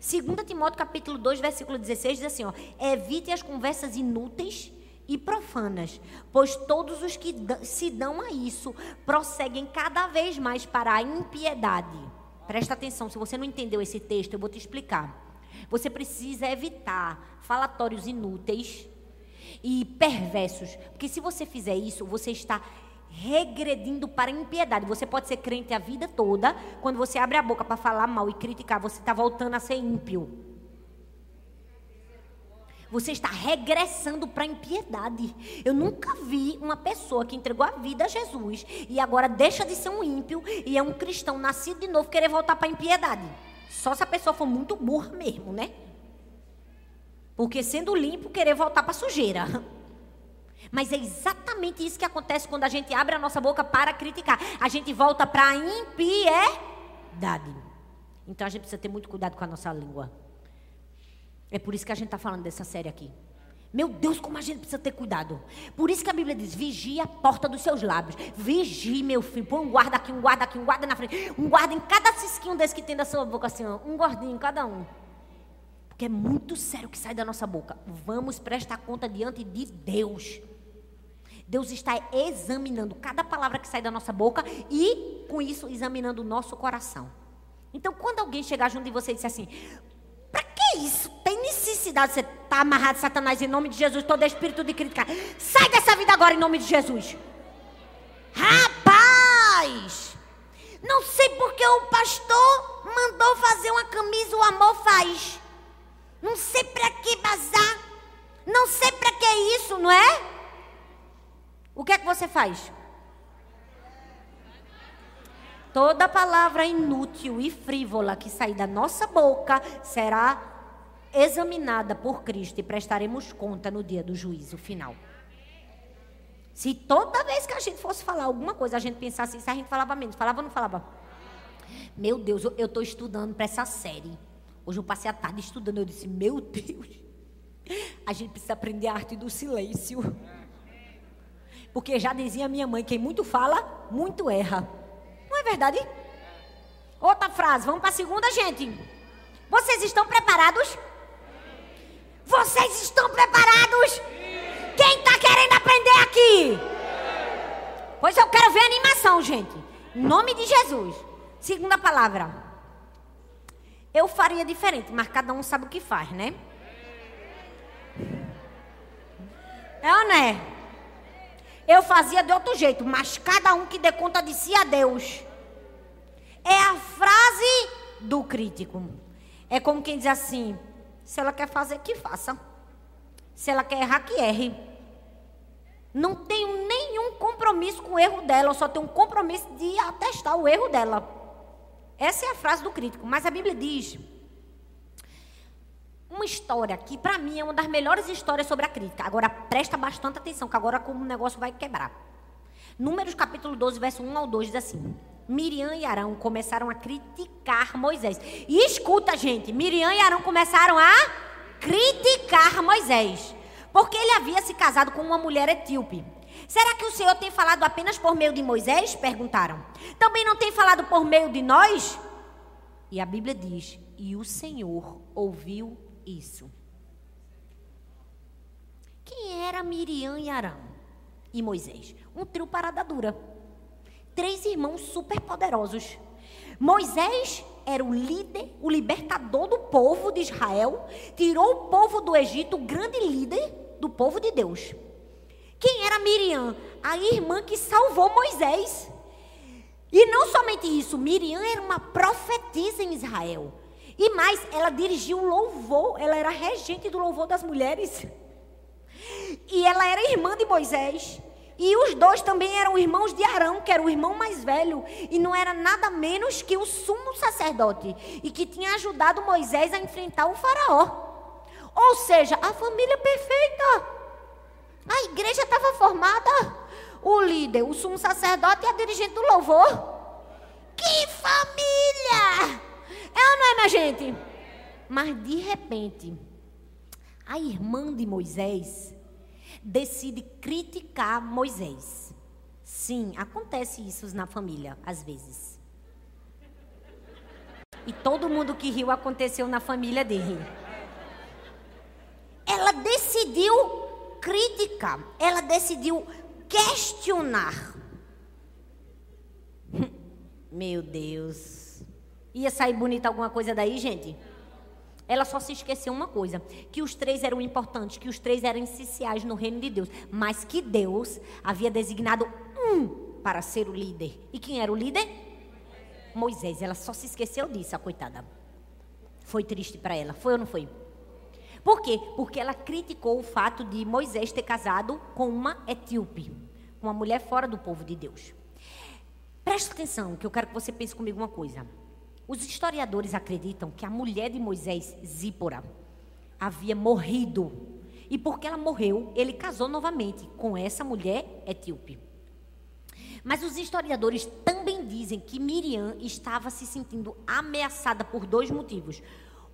Segunda Timóteo capítulo dois, versículo dezesseis diz assim, ó, evite as conversas inúteis e profanas, pois todos os que se dão a isso prosseguem cada vez mais para a impiedade. Presta atenção, se você não entendeu esse texto, eu vou te explicar. Você precisa evitar falatórios inúteis e perversos, porque se você fizer isso, você está regredindo para a impiedade. Você pode ser crente a vida toda, quando você abre a boca para falar mal e criticar, você está voltando a ser ímpio. Você está regressando para a impiedade. Eu nunca vi uma pessoa que entregou a vida a Jesus e agora deixa de ser um ímpio e é um cristão nascido de novo querer voltar para a impiedade. Só se a pessoa for muito burra mesmo, né? Porque sendo limpo, querer voltar para a sujeira. Mas é exatamente isso que acontece quando a gente abre a nossa boca para criticar. A gente volta para a impiedade. Então a gente precisa ter muito cuidado com a nossa língua. É por isso que a gente está falando dessa série aqui. Meu Deus, como a gente precisa ter cuidado. Por isso que a Bíblia diz, vigia a porta dos seus lábios. Vigie, meu filho. Põe um guarda aqui, um guarda aqui, um guarda na frente. Um guarda em cada cisquinho desse que tem da sua boca assim, ó. Um guardinho em cada um. Porque é muito sério o que sai da nossa boca. Vamos prestar conta diante de Deus. Deus está examinando cada palavra que sai da nossa boca e, com isso, examinando o nosso coração. Então, quando alguém chegar junto de você e disser assim, pra que isso? Tem necessidade de você estar amarrado, Satanás, em nome de Jesus, todo espírito de crítica. Sai dessa vida agora em nome de Jesus. Rapaz! Não sei porque o pastor mandou fazer uma camisa, o amor faz. Não sei para que bazar. Não sei para que isso, não é? O que é que você faz? Toda palavra inútil e frívola que sair da nossa boca será examinada por Cristo e prestaremos conta no dia do juízo final. Se toda vez que a gente fosse falar alguma coisa, a gente pensasse isso, a gente falava menos. Falava ou não falava? Meu Deus, eu estou estudando para essa série. Hoje eu passei a tarde estudando, eu disse, meu Deus, a gente precisa aprender a arte do silêncio. Porque já dizia minha mãe, quem muito fala, muito erra. Não é verdade? Outra frase, vamos para a segunda, gente. Vocês estão preparados? Vocês estão preparados? Quem está querendo aprender aqui? Pois eu quero ver a animação, gente. Em nome de Jesus. Segunda palavra. Eu faria diferente, mas cada um sabe o que faz, né? É ou não é? Eu fazia de outro jeito, mas cada um que dê conta de si a Deus. É a frase do crítico. É como quem diz assim, se ela quer fazer, que faça. Se ela quer errar, que erre. Não tenho nenhum compromisso com o erro dela, eu só tenho um compromisso de atestar o erro dela. Essa é a frase do crítico, mas a Bíblia diz uma história que para mim é uma das melhores histórias sobre a crítica. Agora presta bastante atenção, que agora como o negócio vai quebrar. Números capítulo doze, verso um ao dois, diz assim: Miriam e Arão começaram a criticar Moisés. E escuta, gente, Miriam e Arão começaram a criticar Moisés, porque ele havia se casado com uma mulher etíope. Será que o Senhor tem falado apenas por meio de Moisés? Perguntaram. Também não tem falado por meio de nós? E a Bíblia diz: e o Senhor ouviu isso. Quem era Miriam e Arão e Moisés? Um trio parada dura. Três irmãos super poderosos. Moisés era o líder, o libertador do povo de Israel. Tirou o povo do Egito, o grande líder do povo de Deus. Quem era Miriam? A irmã que salvou Moisés. E não somente isso, Miriam era uma profetisa em Israel. E mais, ela dirigiu o louvor, ela era regente do louvor das mulheres. E ela era irmã de Moisés. E os dois também eram irmãos de Arão, que era o irmão mais velho. E não era nada menos que o sumo sacerdote. E que tinha ajudado Moisés a enfrentar o faraó. Ou seja, a família perfeita. A igreja estava formada. O líder, o sumo sacerdote e a dirigente do louvor. Que família! É ou não é, minha gente? Mas de repente, a irmã de Moisés decide criticar Moisés. Sim, acontece isso na família, às vezes. E todo mundo que riu aconteceu na família dele. Ela decidiu criticar, ela decidiu questionar. Meu Deus. Ia sair bonita alguma coisa daí, gente? Ela só se esqueceu uma coisa, que os três eram importantes, que os três eram essenciais no reino de Deus, mas que Deus havia designado um para ser o líder. E quem era o líder? Moisés. Ela só se esqueceu disso, a coitada. Foi triste para ela, foi ou não foi? Por quê? Porque ela criticou o fato de Moisés ter casado com uma etíope, uma mulher fora do povo de Deus. Presta atenção, que eu quero que você pense comigo uma coisa. Os historiadores acreditam que a mulher de Moisés, Zípora, havia morrido. E porque ela morreu, ele casou novamente com essa mulher etíope. Mas os historiadores também dizem que Miriam estava se sentindo ameaçada por dois motivos.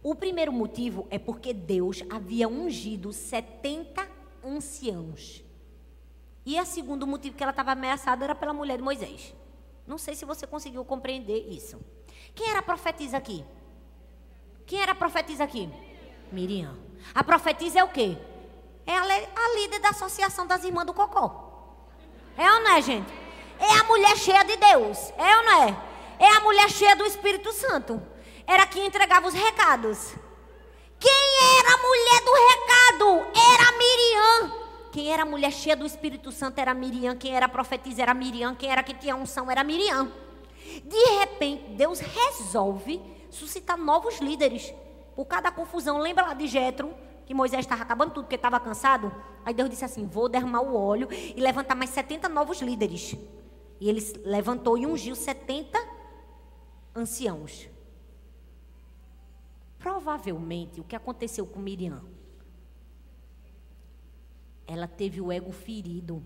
O primeiro motivo é porque Deus havia ungido setenta anciãos. E o segundo motivo que ela estava ameaçada era pela mulher de Moisés. Não sei se você conseguiu compreender isso. Quem era a profetisa aqui? Quem era a profetisa aqui? Miriam. A profetisa é o quê? É a, a líder da associação das irmãs do Cocó. É ou não é, gente? É a mulher cheia de Deus. É ou não é? É a mulher cheia do Espírito Santo. Era quem entregava os recados. Quem era a mulher do recado? Era Miriam. Quem era a mulher cheia do Espírito Santo era Miriam. Quem era a profetisa era Miriam. Quem era que tinha unção era Miriam. De repente, Deus resolve suscitar novos líderes. Por causa da confusão, lembra lá de Jetro, que Moisés estava acabando tudo porque estava cansado? Aí Deus disse assim: vou derramar o óleo e levantar mais setenta novos líderes. E ele levantou e ungiu setenta anciãos. Provavelmente, o que aconteceu com Miriam? Ela teve o ego ferido.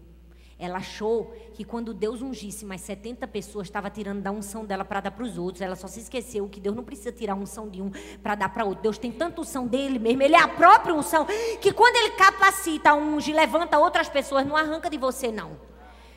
Ela achou que quando Deus ungisse mais setenta pessoas, estava tirando da unção dela para dar para os outros. Ela só se esqueceu que Deus não precisa tirar a unção de um para dar para outro. Deus tem tanta unção dele mesmo, ele é a própria unção, que quando ele capacita, unge, levanta outras pessoas, não arranca de você, não.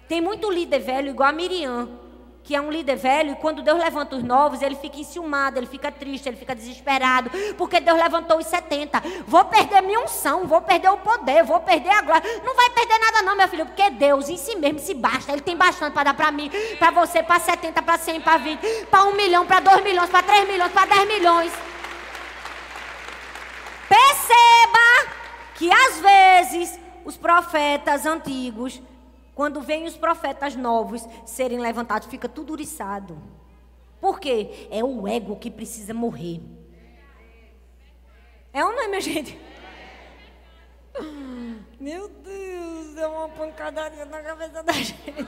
Tem muito líder velho igual a Miriam, que é um líder velho, e quando Deus levanta os novos, ele fica enciumado, ele fica triste, ele fica desesperado, porque Deus levantou os setenta. Vou perder minha unção, vou perder o poder, vou perder a glória. Não vai perder nada não, meu filho, porque Deus em si mesmo se basta. Ele tem bastante para dar para mim, para você, para setenta, para cem, para vinte, para um milhão, para dois milhões, para três milhões, para dez milhões. Perceba que às vezes os profetas antigos, quando vêm os profetas novos serem levantados, fica tudo uriçado. Por quê? É o ego que precisa morrer. É ou não é, minha gente? Meu Deus, deu uma pancadaria na cabeça da gente.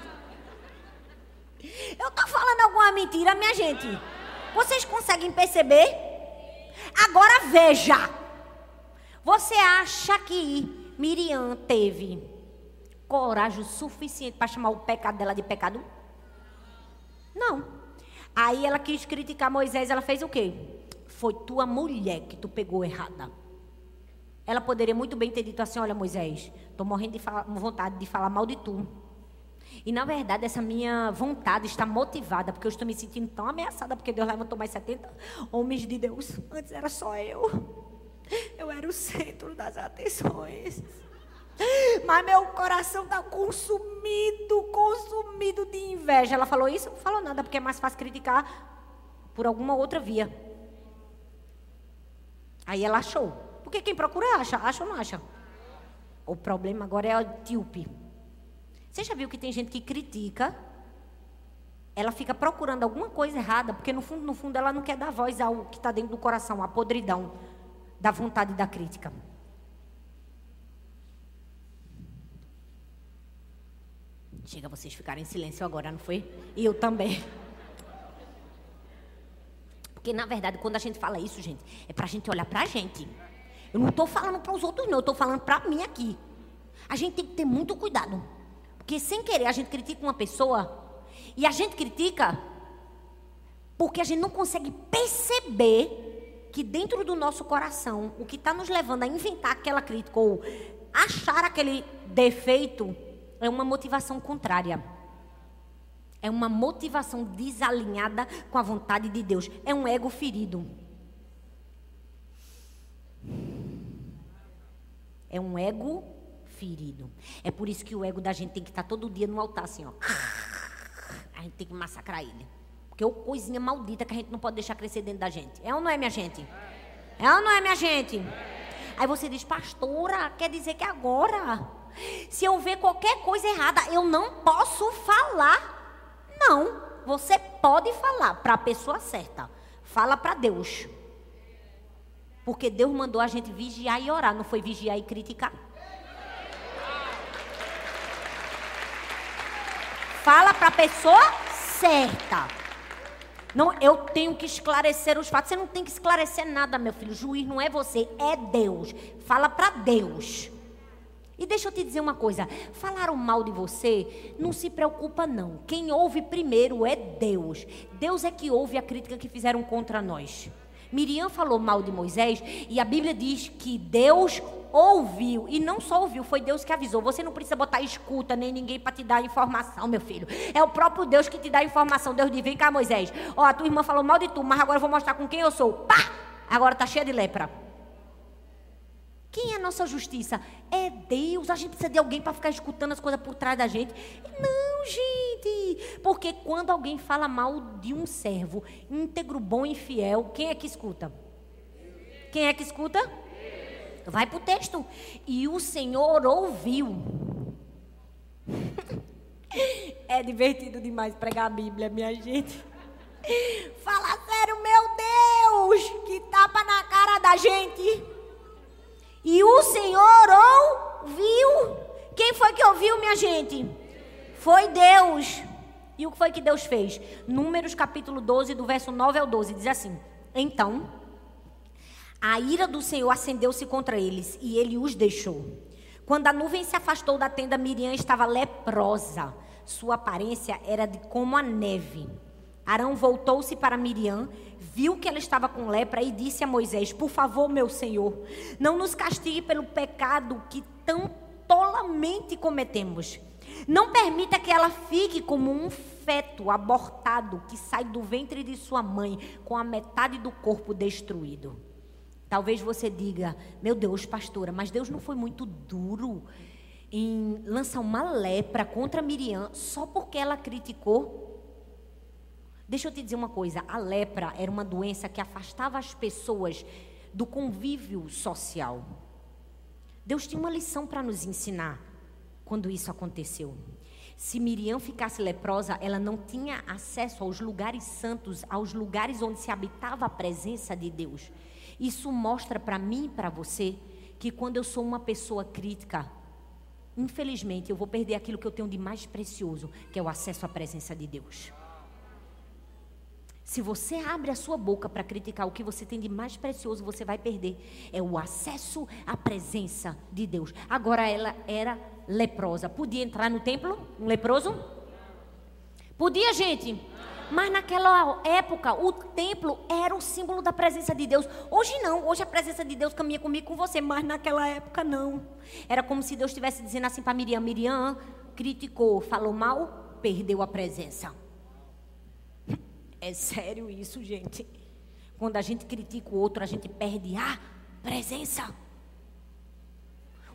Eu tô falando alguma mentira, minha gente? Vocês conseguem perceber? Agora veja. Você acha que Miriam teve coragem suficiente para chamar o pecado dela de pecado? Não. Aí ela quis criticar Moisés, ela fez o quê? Foi tua mulher que tu pegou errada. Ela poderia muito bem ter dito assim: olha, Moisés, estou morrendo de falar, vontade de falar mal de tu. E na verdade essa minha vontade está motivada, porque eu estou me sentindo tão ameaçada, porque Deus levantou mais setenta homens de Deus. Antes era só eu. Eu era o centro das atenções, mas meu coração está consumido, consumido de inveja. Ela falou isso? Não falou nada, porque é mais fácil criticar por alguma outra via. Aí ela achou. Porque quem procura acha, acha ou não acha? O problema agora é a etíope. Você já viu que tem gente que critica, ela fica procurando alguma coisa errada, porque no fundo, no fundo ela não quer dar voz ao que está dentro do coração, à podridão da vontade da crítica. Chega, vocês ficarem em silêncio agora, não foi? E eu também. Porque, na verdade, quando a gente fala isso, gente, é pra gente olhar pra gente. Eu não tô falando para os outros, não. Eu tô falando pra mim aqui. A gente tem que ter muito cuidado. Porque, sem querer, a gente critica uma pessoa. E a gente critica porque a gente não consegue perceber que dentro do nosso coração, o que está nos levando a inventar aquela crítica ou achar aquele defeito é uma motivação contrária. É uma motivação desalinhada com a vontade de Deus. É um ego ferido. É um ego ferido. É por isso que o ego da gente tem que estar todo dia no altar assim, ó. A gente tem que massacrar ele. Porque é uma coisinha maldita que a gente não pode deixar crescer dentro da gente. É ou não é, minha gente? É ou não é, minha gente? Aí você diz: pastora, quer dizer que agora, se eu ver qualquer coisa errada, eu não posso falar? Não, você pode falar para a pessoa certa. Fala para Deus. Porque Deus mandou a gente vigiar e orar, não foi vigiar e criticar. Fala para a pessoa certa. Não, eu tenho que esclarecer os fatos. Você não tem que esclarecer nada, meu filho. O juiz não é você, é Deus. Fala para Deus. E deixa eu te dizer uma coisa, falaram mal de você, não se preocupa não. Quem ouve primeiro é Deus. Deus é que ouve a crítica que fizeram contra nós. Miriam falou mal de Moisés e a Bíblia diz que Deus ouviu. E não só ouviu, foi Deus que avisou. Você não precisa botar escuta, nem ninguém para te dar informação, meu filho. É o próprio Deus que te dá a informação. Deus diz: vem cá, Moisés, ó, a tua irmã falou mal de tu, mas agora eu vou mostrar com quem eu sou. Pá! Agora tá cheia de lepra. Quem é a nossa justiça? É Deus. A gente precisa de alguém para ficar escutando as coisas por trás da gente. Não, gente. Porque quando alguém fala mal de um servo, íntegro, bom e fiel, quem é que escuta? Quem é que escuta? Vai para o texto. E o Senhor ouviu. É divertido demais pregar a Bíblia, minha gente. Fala sério, meu Deus. Que tapa na cara da gente. E o Senhor ouviu. Quem foi que ouviu, minha gente? Foi Deus. E o que foi que Deus fez? Números capítulo doze, do verso nove ao doze, diz assim: então a ira do Senhor acendeu-se contra eles, e ele os deixou. Quando a nuvem se afastou da tenda, Miriam estava leprosa. Sua aparência era de como a neve. Arão voltou-se para Miriam, viu que ela estava com lepra e disse a Moisés: por favor, meu senhor, não nos castigue pelo pecado que tão tolamente cometemos. Não permita que ela fique como um feto abortado que sai do ventre de sua mãe com a metade do corpo destruído. Talvez você diga: meu Deus, pastora, mas Deus não foi muito duro em lançar uma lepra contra Miriam só porque ela criticou? Deixa eu te dizer uma coisa, a lepra era uma doença que afastava as pessoas do convívio social. Deus tinha uma lição para nos ensinar quando isso aconteceu. Se Miriam ficasse leprosa, ela não tinha acesso aos lugares santos, aos lugares onde se habitava a presença de Deus. Isso mostra para mim e para você que quando eu sou uma pessoa crítica, infelizmente eu vou perder aquilo que eu tenho de mais precioso, que é o acesso à presença de Deus. Se você abre a sua boca para criticar o que você tem de mais precioso, você vai perder. É o acesso à presença de Deus. Agora ela era leprosa. Podia entrar no templo um leproso? Podia, gente. Mas naquela época o templo era o símbolo da presença de Deus. Hoje não. Hoje a presença de Deus caminha comigo, com você. Mas naquela época não. Era como se Deus estivesse dizendo assim para Miriam: Miriam criticou, falou mal, perdeu a presença. É sério isso, gente. Quando a gente critica o outro, a gente perde a presença.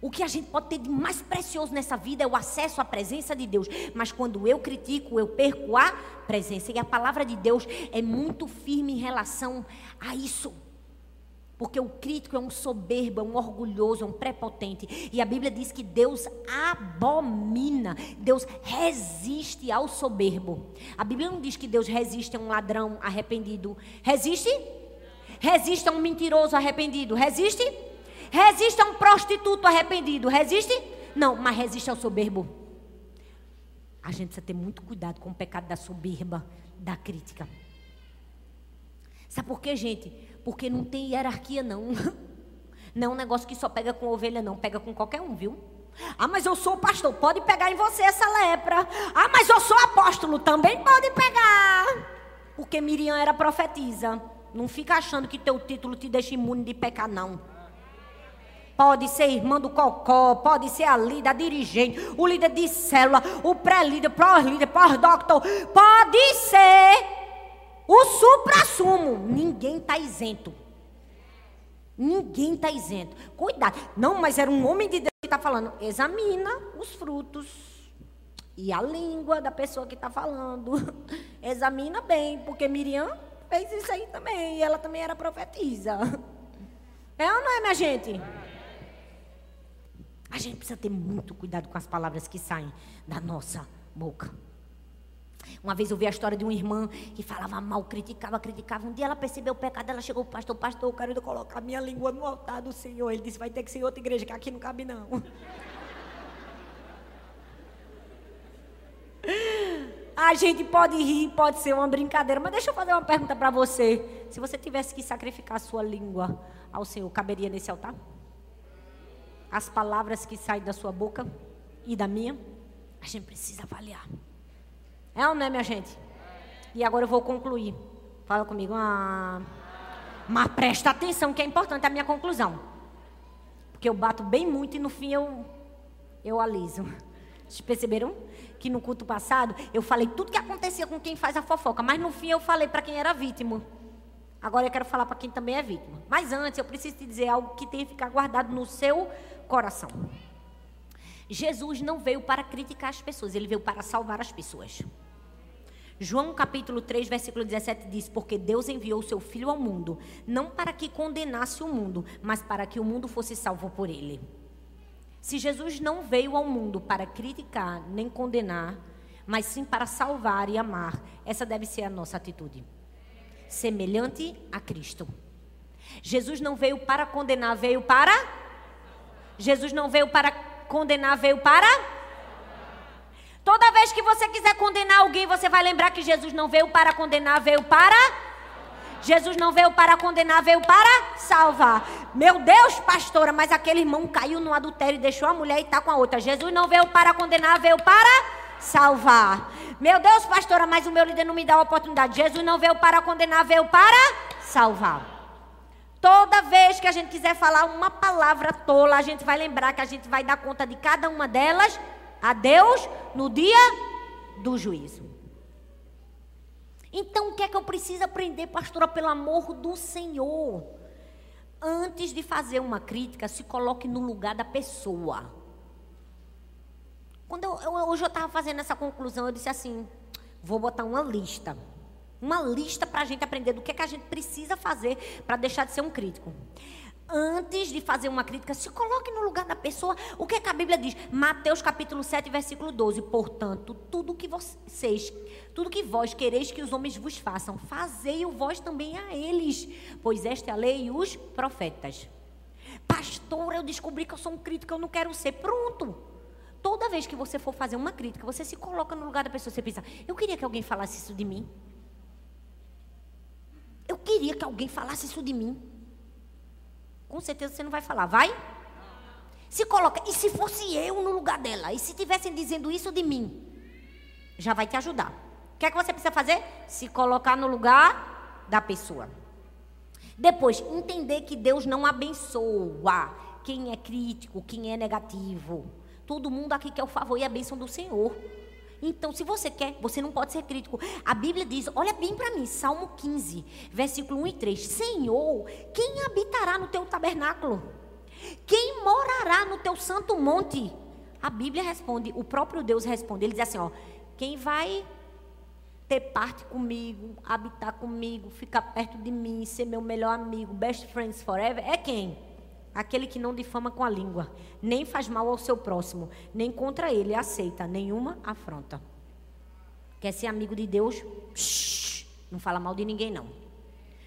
O que a gente pode ter de mais precioso nessa vida é o acesso à presença de Deus. Mas quando eu critico, eu perco a presença. E a palavra de Deus é muito firme em relação a isso. Porque o crítico é um soberbo, é um orgulhoso, é um prepotente. E a Bíblia diz que Deus abomina, Deus resiste ao soberbo. A Bíblia não diz que Deus resiste a um ladrão arrependido. Resiste? Resiste a um mentiroso arrependido. Resiste? Resiste a um prostituto arrependido. Resiste? Não, mas resiste ao soberbo. A gente precisa ter muito cuidado com o pecado da soberba, da crítica. Sabe por quê, gente? Porque não tem hierarquia, não. Não é um negócio que só pega com ovelha, não. Pega com qualquer um, viu? Ah, mas eu sou o pastor. Pode pegar em você essa lepra. Ah, mas eu sou apóstolo. Também pode pegar. Porque Miriam era profetisa. Não fica achando que teu título te deixa imune de pecar, não. Pode ser irmã do cocó. Pode ser a líder, a dirigente. O líder de célula. O pré-líder, pró-líder, pós-doctor. Pode ser... o supra-sumo. Ninguém está isento. Ninguém está isento. Cuidado. Não, mas era um homem de Deus que está falando. Examina os frutos e a língua da pessoa que está falando. Examina bem, porque Miriam fez isso aí também. E ela também era profetisa. É ou não é, minha gente? A gente precisa ter muito cuidado com as palavras que saem da nossa boca. Uma vez eu vi a história de uma irmã que falava mal, criticava, criticava. Um dia ela percebeu o pecado, ela chegou para o pastor: pastor, eu quero colocar minha língua no altar do Senhor. Ele disse: vai ter que ser outra igreja, que aqui não cabe não. A gente pode rir, pode ser uma brincadeira, mas deixa eu fazer uma pergunta para você. Se você tivesse que sacrificar a sua língua ao Senhor, caberia nesse altar? As palavras que saem da sua boca e da minha, a gente precisa avaliar. É ou não é, minha gente? E agora eu vou concluir. Fala comigo. Ah, mas presta atenção, que é importante a minha conclusão. Porque eu bato bem muito e no fim eu, eu aliso. Vocês perceberam que no culto passado eu falei tudo que acontecia com quem faz a fofoca, mas no fim eu falei para quem era vítima. Agora eu quero falar para quem também é vítima. Mas antes eu preciso te dizer algo que tem que ficar guardado no seu coração. Jesus não veio para criticar as pessoas, ele veio para salvar as pessoas. João capítulo três, versículo dezessete diz: porque Deus enviou o seu Filho ao mundo, não para que condenasse o mundo, mas para que o mundo fosse salvo por ele. Se Jesus não veio ao mundo para criticar nem condenar, mas sim para salvar e amar, essa deve ser a nossa atitude, semelhante a Cristo. Jesus não veio para condenar, veio para... Jesus não veio para... condenar, veio para... Toda vez que você quiser condenar alguém, você vai lembrar que Jesus não veio para condenar, veio para... Jesus não veio para condenar, veio para salvar. Meu Deus, pastora, mas aquele irmão caiu no adultério e deixou a mulher e está com a outra. Jesus não veio para condenar, veio para salvar. Meu Deus, pastora, mas o meu líder não me dá a oportunidade. Jesus não veio para condenar, veio para salvar. Toda vez que a gente quiser falar uma palavra tola, a gente vai lembrar que a gente vai dar conta de cada uma delas a Deus no dia do juízo. Então, o que é que eu preciso aprender, pastora? Pelo amor do Senhor, antes de fazer uma crítica, se coloque no lugar da pessoa. Quando eu, eu, hoje eu estava fazendo essa conclusão, eu disse assim: vou botar uma lista. Uma lista para a gente aprender do que é que a gente precisa fazer para deixar de ser um crítico. Antes de fazer uma crítica, se coloque no lugar da pessoa. O que é que a Bíblia diz? Mateus capítulo sete, versículo doze. Portanto, tudo que vocês, tudo que vós quereis que os homens vos façam, fazei-o vós também a eles, pois esta é a lei e os profetas. Pastor, eu descobri que eu sou um crítico, eu não quero ser. Pronto. Toda vez que você for fazer uma crítica, você se coloca no lugar da pessoa. Você pensa: eu queria que alguém falasse isso de mim. queria que alguém falasse isso de mim. Com certeza você não vai falar, vai? Se coloca, e se fosse eu no lugar dela? E se estivessem dizendo isso de mim? Já vai te ajudar. O que é que você precisa fazer? Se colocar no lugar da pessoa. Depois, entender que Deus não abençoa quem é crítico, quem é negativo. Todo mundo aqui quer o favor e a bênção do Senhor. Então, se você quer, você não pode ser crítico. A Bíblia diz, olha bem para mim, Salmo quinze, versículo um e três. Senhor, quem habitará no teu tabernáculo? Quem morará no teu santo monte? A Bíblia responde, o próprio Deus responde. Ele diz assim, ó, quem vai ter parte comigo, habitar comigo, ficar perto de mim, ser meu melhor amigo, best friends forever, é quem? Aquele que não difama com a língua, nem faz mal ao seu próximo, nem contra ele aceita nenhuma afronta. Quer ser amigo de Deus? Shhh, não fala mal de ninguém, não.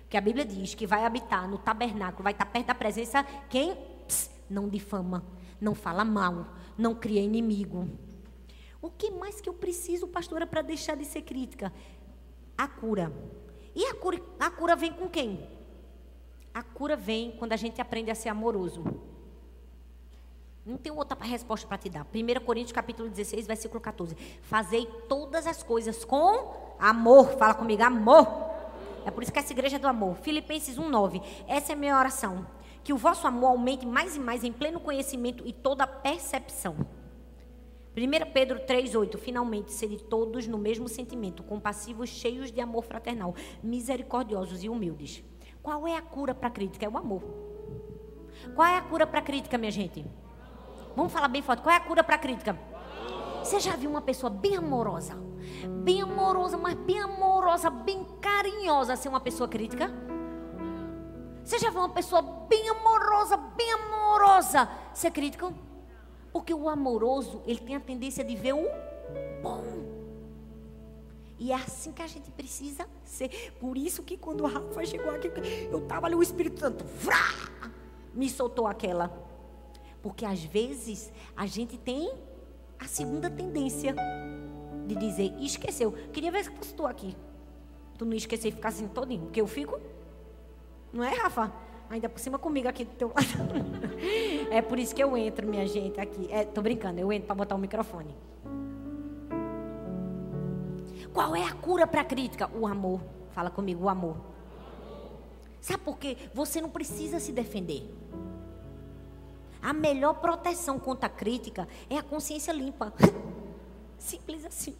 Porque a Bíblia diz que vai habitar no tabernáculo, vai estar perto da presença, quem pss, não difama, não fala mal, não cria inimigo. O que mais que eu preciso, pastora, para deixar de ser crítica? A cura. E a cura, a cura vem com quem? A cura vem quando a gente aprende a ser amoroso. Não tem outra resposta para te dar. primeira Coríntios capítulo dezesseis, versículo quatorze. Fazei todas as coisas com amor. Fala comigo, amor. É por isso que essa igreja é do amor. Filipenses um, nove. Essa é a minha oração. Que o vosso amor aumente mais e mais em pleno conhecimento e toda percepção. primeira Pedro três, oito, finalmente, sede todos no mesmo sentimento, compassivos, cheios de amor fraternal, misericordiosos e humildes. Qual é a cura para a crítica? É o amor. Qual é a cura para a crítica, minha gente? Vamos falar bem forte. Qual é a cura para a crítica? Você já viu uma pessoa bem amorosa, bem amorosa, mas bem amorosa, bem carinhosa ser uma pessoa crítica? Você já viu uma pessoa bem amorosa, bem amorosa ser crítica? Porque o amoroso, ele tem a tendência de ver o bom. E é assim que a gente precisa ser. Por isso que quando o Rafa chegou aqui, eu estava ali, o Espírito Santo, vrá, me soltou aquela. Porque às vezes a gente tem a segunda tendência de dizer, esqueceu. Queria ver se você estou aqui. Tu não esquecer e ficar assim todinho, porque eu fico. Não é, Rafa? Ainda por cima comigo aqui do teu lado. É por isso que eu entro, minha gente, aqui. É, tô brincando, eu entro para botar o microfone. Qual é a cura para a crítica? O amor. Fala comigo, o amor. Sabe por quê? Você não precisa se defender. A melhor proteção contra a crítica é a consciência limpa. Simples assim.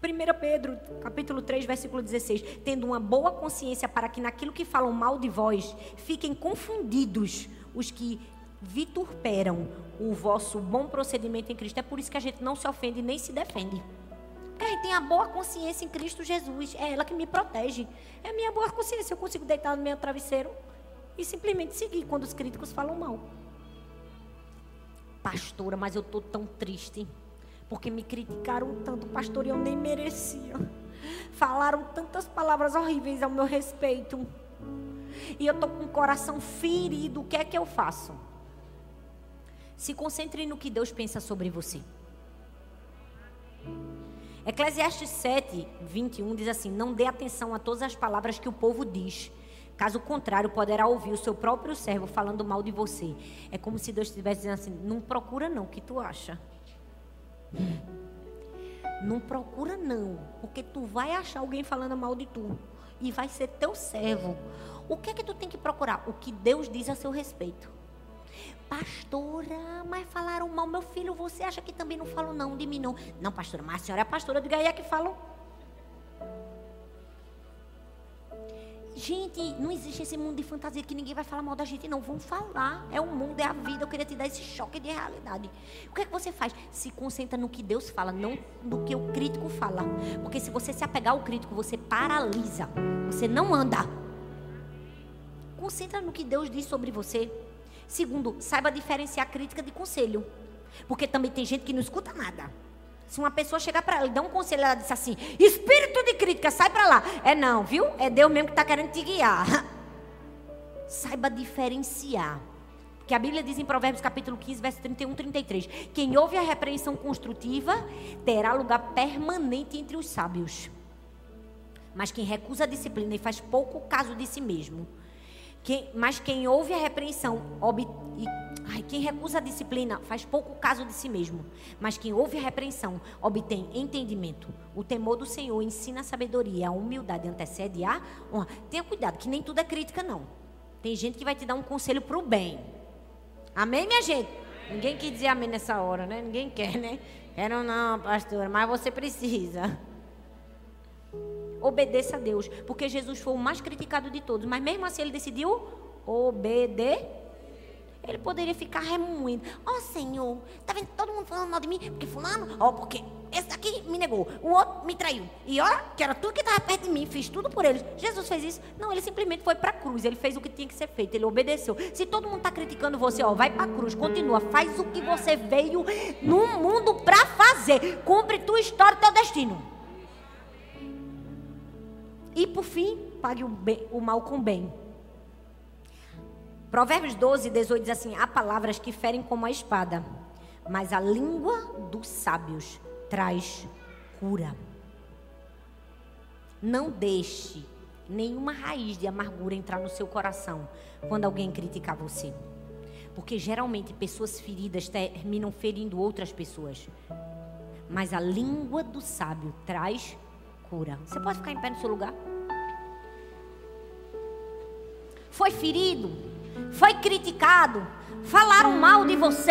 primeira Pedro, capítulo três, versículo dezesseis. Tendo uma boa consciência para que naquilo que falam mal de vós, fiquem confundidos os que vituperam o vosso bom procedimento em Cristo. É por isso que a gente não se ofende nem se defende. Porque a gente tem a boa consciência em Cristo Jesus. É ela que me protege. É a minha boa consciência. Eu consigo deitar no meu travesseiro e simplesmente seguir quando os críticos falam mal. Pastora, mas eu estou tão triste, porque me criticaram tanto, pastor, eu nem merecia. Falaram tantas palavras horríveis ao meu respeito. E eu estou com o coração ferido. O que é que eu faço? Se concentre no que Deus pensa sobre você. Eclesiastes sete, vinte e um diz assim: não dê atenção a todas as palavras que o povo diz. Caso contrário, poderá ouvir o seu próprio servo falando mal de você. É como se Deus estivesse dizendo assim: não procura não, o que tu acha? Não procura não, porque tu vai achar alguém falando mal de tu e vai ser teu servo. O que é que tu tem que procurar? O que Deus diz a seu respeito. Pastora, mas falaram mal, meu filho, você acha que também não falam não de mim não? Não, pastora, mas a senhora é a pastora, diga aí é que falam. Gente, não existe esse mundo de fantasia que ninguém vai falar mal da gente, não. Vão falar. É o mundo, é a vida. Eu queria te dar esse choque de realidade. O que é que você faz? Se concentra no que Deus fala, não no que o crítico fala. Porque se você se apegar ao crítico, você paralisa. Você não anda. Concentra no que Deus diz sobre você. Segundo, saiba diferenciar crítica de conselho. Porque também tem gente que não escuta nada. Se uma pessoa chegar para ela e dar um conselho, ela diz assim, espírito de crítica, sai para lá. É não, viu? É Deus mesmo que está querendo te guiar. Saiba diferenciar. Porque a Bíblia diz em Provérbios capítulo quinze, verso trinta e um, trinta e três. Quem ouve a repreensão construtiva terá lugar permanente entre os sábios. Mas quem recusa a disciplina e faz pouco caso de si mesmo. Quem, mas quem ouve a repreensão ob, e, ai, quem recusa a disciplina faz pouco caso de si mesmo, mas quem ouve a repreensão obtém entendimento. O temor do Senhor ensina a sabedoria, a humildade antecede a honra. Tenha cuidado, que nem tudo é crítica, não. Tem gente que vai te dar um conselho para o bem. Amém, minha gente? Amém. Ninguém quer dizer amém nessa hora, né? Ninguém quer, né? Quero não, pastora, mas você precisa. Obedeça a Deus, porque Jesus foi o mais criticado de todos, mas mesmo assim ele decidiu obedecer. Ele poderia ficar remoendo: ó oh, Senhor, tá vendo todo mundo falando mal de mim? Porque fulano, ó, oh, porque esse daqui me negou, o outro me traiu, e ó, oh, que era tudo que estava perto de mim, fiz tudo por eles. Jesus fez isso? Não, ele simplesmente foi para a cruz, ele fez o que tinha que ser feito, ele obedeceu. Se todo mundo está criticando você, ó, oh, vai para a cruz, continua, faz o que você veio no mundo para fazer, cumpre tua história e teu destino. E por fim, pague o, bem, o mal com o bem. Provérbios doze, dezoito diz assim: há palavras que ferem como a espada, mas a língua dos sábios traz cura. Não deixe nenhuma raiz de amargura entrar no seu coração quando alguém criticar você, porque geralmente pessoas feridas terminam ferindo outras pessoas. Mas a língua do sábio traz cura. Você pode ficar em pé no seu lugar? Foi ferido, foi criticado, falaram mal de você.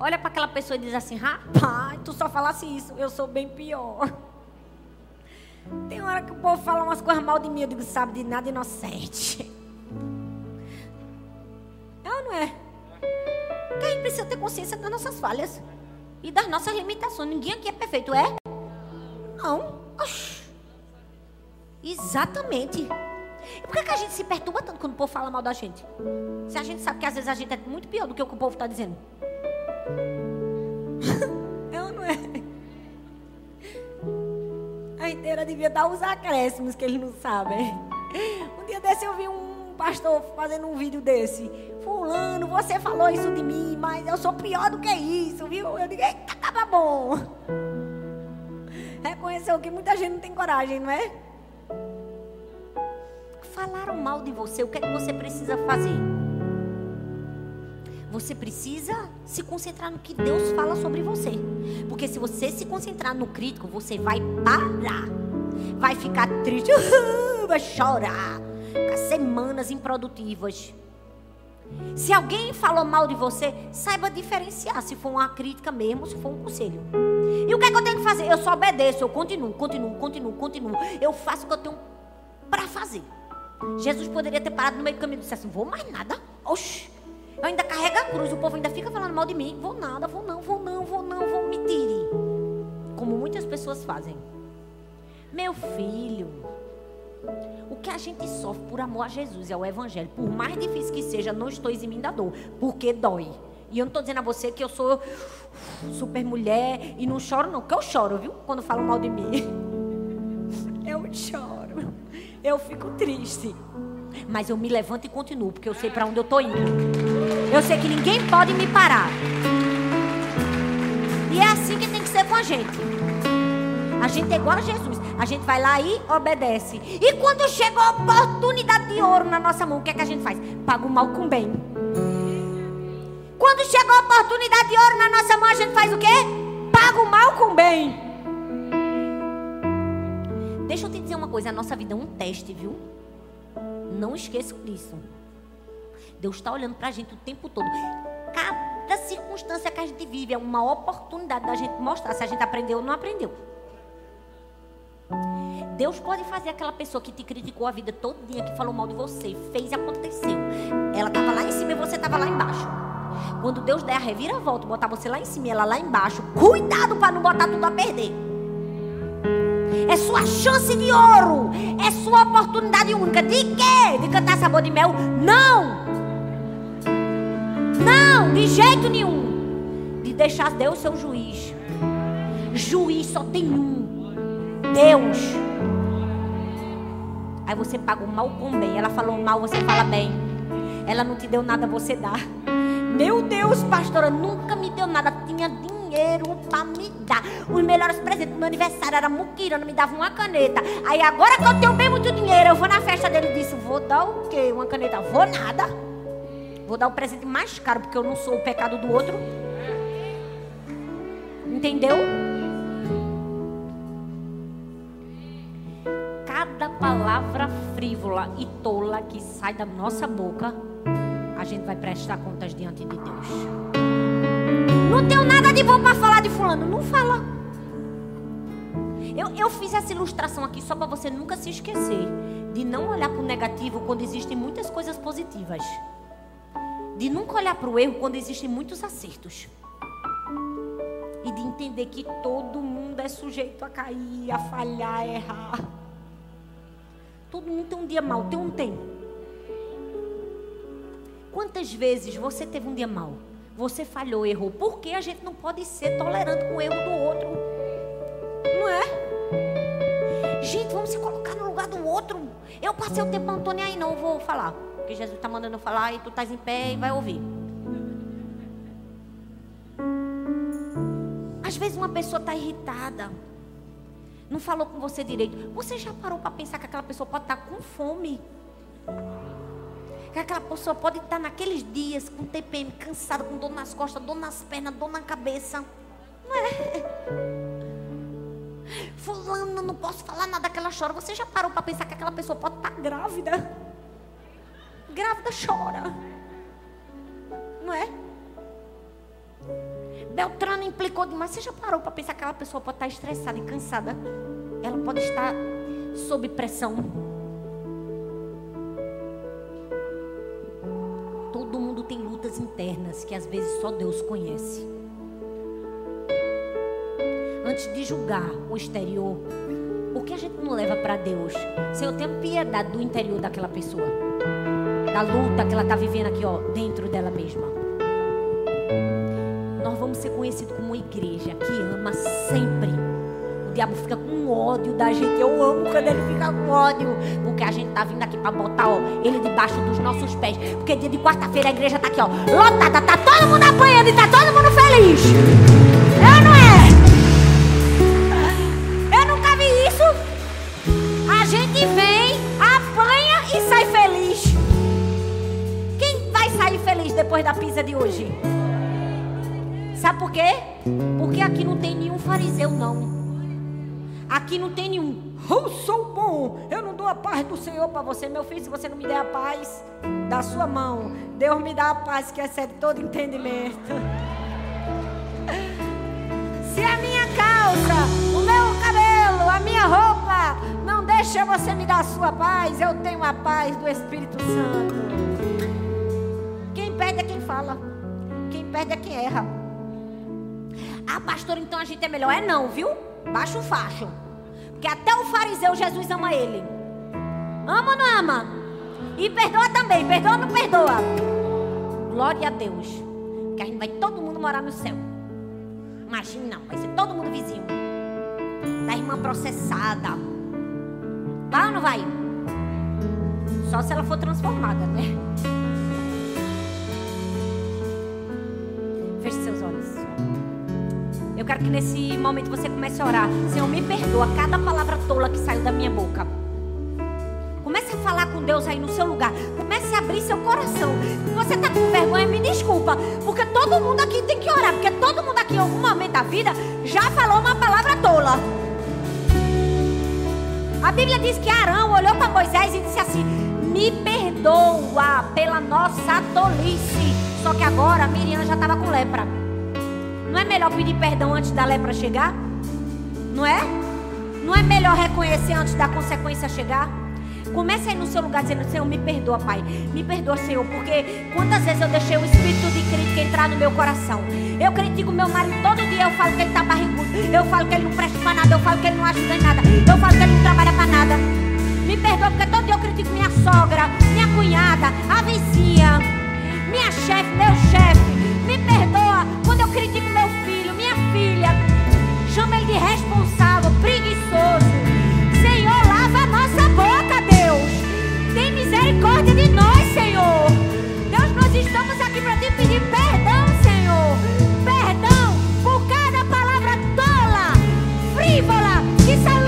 Olha para aquela pessoa e diz assim: rapaz, tu só falasse isso, eu sou bem pior. Tem hora que o povo fala umas coisas mal de mim, eu digo, sabe de nada, inocente. É ou não é? Porque a gente precisa ter consciência das nossas falhas e das nossas limitações. Ninguém aqui é perfeito, é? Não. Oxi. Exatamente. E por que, é que a gente se perturba tanto quando o povo fala mal da gente? Se a gente sabe que às vezes a gente é muito pior do que o que o povo está dizendo. É ou não é? A inteira devia dar os acréscimos que eles não sabem. Um dia desse eu vi um pastor fazendo um vídeo desse: fulano, você falou isso de mim, mas eu sou pior do que isso, viu? Eu digo, eita, tava bom. Reconheceu que muita gente não tem coragem, não é? Falaram mal de você, o que é que você precisa fazer? Você precisa se concentrar no que Deus fala sobre você. Porque se você se concentrar no crítico, você vai parar. Vai ficar triste, vai chorar. Ficar semanas improdutivas. Se alguém falou mal de você, saiba diferenciar se for uma crítica mesmo ou se for um conselho. E o que é que eu tenho que fazer? Eu só obedeço, eu continuo, continuo, continuo, continuo. Eu faço o que eu tenho para fazer. Jesus poderia ter parado no meio do caminho e disse assim: vou mais nada, oxi, eu ainda carrego a cruz, o povo ainda fica falando mal de mim, vou nada, vou não, vou não, vou não, vou me tire. Como muitas pessoas fazem. Meu filho, o que a gente sofre por amor a Jesus e ao Evangelho, por mais difícil que seja, não estou eximindo a dor, porque dói. E eu não estou dizendo a você que eu sou super mulher e não choro, não, porque eu choro, viu? Quando falam mal de mim, eu choro, eu fico triste, mas eu me levanto e continuo, porque eu sei para onde eu estou indo. Eu sei que ninguém pode me parar. E é assim que tem que ser com a gente. A gente é igual a Jesus. A gente vai lá e obedece. E quando chega a oportunidade de ouro na nossa mão, o que é que a gente faz? Paga o mal com o bem. Quando chega a oportunidade de ouro na nossa mão, a gente faz o quê? Paga o mal com o bem. Deixa eu te dizer uma coisa, a nossa vida é um teste, viu? Não esqueçam disso. Deus está olhando pra gente o tempo todo. Cada circunstância que a gente vive é uma oportunidade da gente mostrar se a gente aprendeu ou não aprendeu. Deus pode fazer aquela pessoa que te criticou a vida todinha, que falou mal de você, fez e aconteceu. Ela estava lá em cima e você estava lá embaixo. Quando Deus der a reviravolta, botar você lá em cima e ela lá embaixo, cuidado para não botar tudo a perder. É sua chance de ouro, é sua oportunidade única. De quê? De cantar Sabor de Mel? Não! Não, de jeito nenhum. De deixar Deus seu juiz. Juiz só tem um: Deus. Aí você paga o mal com o bem. Ela falou mal, você fala bem. Ela não te deu nada, você dá. Meu Deus, pastora, nunca me deu nada. Tinha dinheiro dinheiro pra me dar. Os melhores presentes do meu aniversário era muquira, não me dava uma caneta. Aí agora que eu tenho bem muito dinheiro, eu vou na festa dele e disse, vou dar o quê? Uma caneta? Vou nada. Vou dar o presente mais caro, porque eu não sou o pecado do outro. Entendeu? Cada palavra frívola e tola que sai da nossa boca, a gente vai prestar contas diante de Deus. Não tenho nada de bom para falar de fulano. Não fala. Eu, eu fiz essa ilustração aqui só para você nunca se esquecer de não olhar para o negativo quando existem muitas coisas positivas. De nunca olhar para o erro quando existem muitos acertos. E de entender que todo mundo é sujeito a cair, a falhar, a errar. Todo mundo tem um dia mal, tem um tem. Quantas vezes você teve um dia mal? Você falhou, errou. Por que a gente não pode ser tolerante com o erro do outro? Não é? Gente, vamos se colocar no lugar do outro. Eu passei o tempo, Antônio, aí não vou falar. Porque Jesus está mandando eu falar e tu estás em pé e vai ouvir. Às vezes uma pessoa está irritada, não falou com você direito. Você já parou para pensar que aquela pessoa pode estar com fome? Que aquela pessoa pode estar naqueles dias com T P M, cansada, com dor nas costas, dor nas pernas, dor na cabeça. Não é? Fulano, não posso falar nada que ela chora. Você já parou para pensar que aquela pessoa pode estar grávida? Grávida chora. Não é? Beltrano implicou demais. Você já parou para pensar que aquela pessoa pode estar estressada e cansada? Ela pode estar sob pressão. Todo mundo tem lutas internas que às vezes só Deus conhece. Antes de julgar o exterior, por que a gente não leva para Deus? Se eu tenho piedade do interior daquela pessoa, da luta que ela está vivendo aqui, ó, dentro dela mesma. Nós vamos ser conhecidos como uma igreja que ama sempre. O diabo fica com ódio da gente. Eu amo quando ele fica com ódio. Porque a gente tá vindo aqui pra botar, ó, ele debaixo dos nossos pés. Porque dia de quarta-feira a igreja tá aqui, ó, lotada. Tá todo mundo apanhando e tá todo mundo feliz. Eu não é? Eu nunca vi isso. A gente vem, apanha e sai feliz. Quem vai sair feliz depois da pizza de hoje? Sabe por quê? Porque aqui não tem nenhum fariseu, não. Aqui não tem nenhum. Eu sou bom. Eu não dou a paz do Senhor para você, meu filho. Se você não me der a paz da sua mão, Deus me dá a paz que excede todo entendimento. Se a minha calça, o meu cabelo, a minha roupa não deixa você me dar a sua paz, eu tenho a paz do Espírito Santo. Quem perde é quem fala. Quem perde é quem erra. Ah, pastor, então a gente é melhor. É não, viu? Baixa o facho. Porque até o fariseu, Jesus ama ele. Ama ou não ama? E perdoa também. Perdoa ou não perdoa? Glória a Deus. Porque a gente vai todo mundo morar no céu. Imagina, vai ser todo mundo vizinho. Da irmã processada. Vai ou não vai? Só se ela for transformada, né? Feche seus olhos. Eu quero que nesse momento você comece a orar. Senhor, me perdoa cada palavra tola que saiu da minha boca. Comece a falar com Deus aí no seu lugar. Comece a abrir seu coração. Se você está com vergonha, me desculpa. Porque todo mundo aqui tem que orar. Porque todo mundo aqui em algum momento da vida já falou uma palavra tola. A Bíblia diz que Arão olhou para Moisés e disse assim: me perdoa pela nossa tolice. Só que agora Miriam já estava com lepra. Não é melhor pedir perdão antes da lepra chegar? Não é? Não é melhor reconhecer antes da consequência chegar? Comece aí no seu lugar dizendo: Senhor, me perdoa, Pai. Me perdoa, Senhor, porque quantas vezes eu deixei o espírito de crítica entrar no meu coração. Eu critico meu marido todo dia. Eu falo que ele tá barrigudo. Eu falo que ele não presta pra nada. Eu falo que ele não ajuda em nada. Eu falo que ele não trabalha pra nada. Me perdoa, porque todo dia eu critico minha sogra, minha cunhada, a vizinha, minha chefe, meu chefe. Me perdoa quando eu critico meu filho, minha filha. Chama ele de responsável, preguiçoso. Senhor, lava a nossa boca, Deus. Tem misericórdia de nós, Senhor. Deus, nós estamos aqui para te pedir perdão, Senhor. Perdão por cada que salão.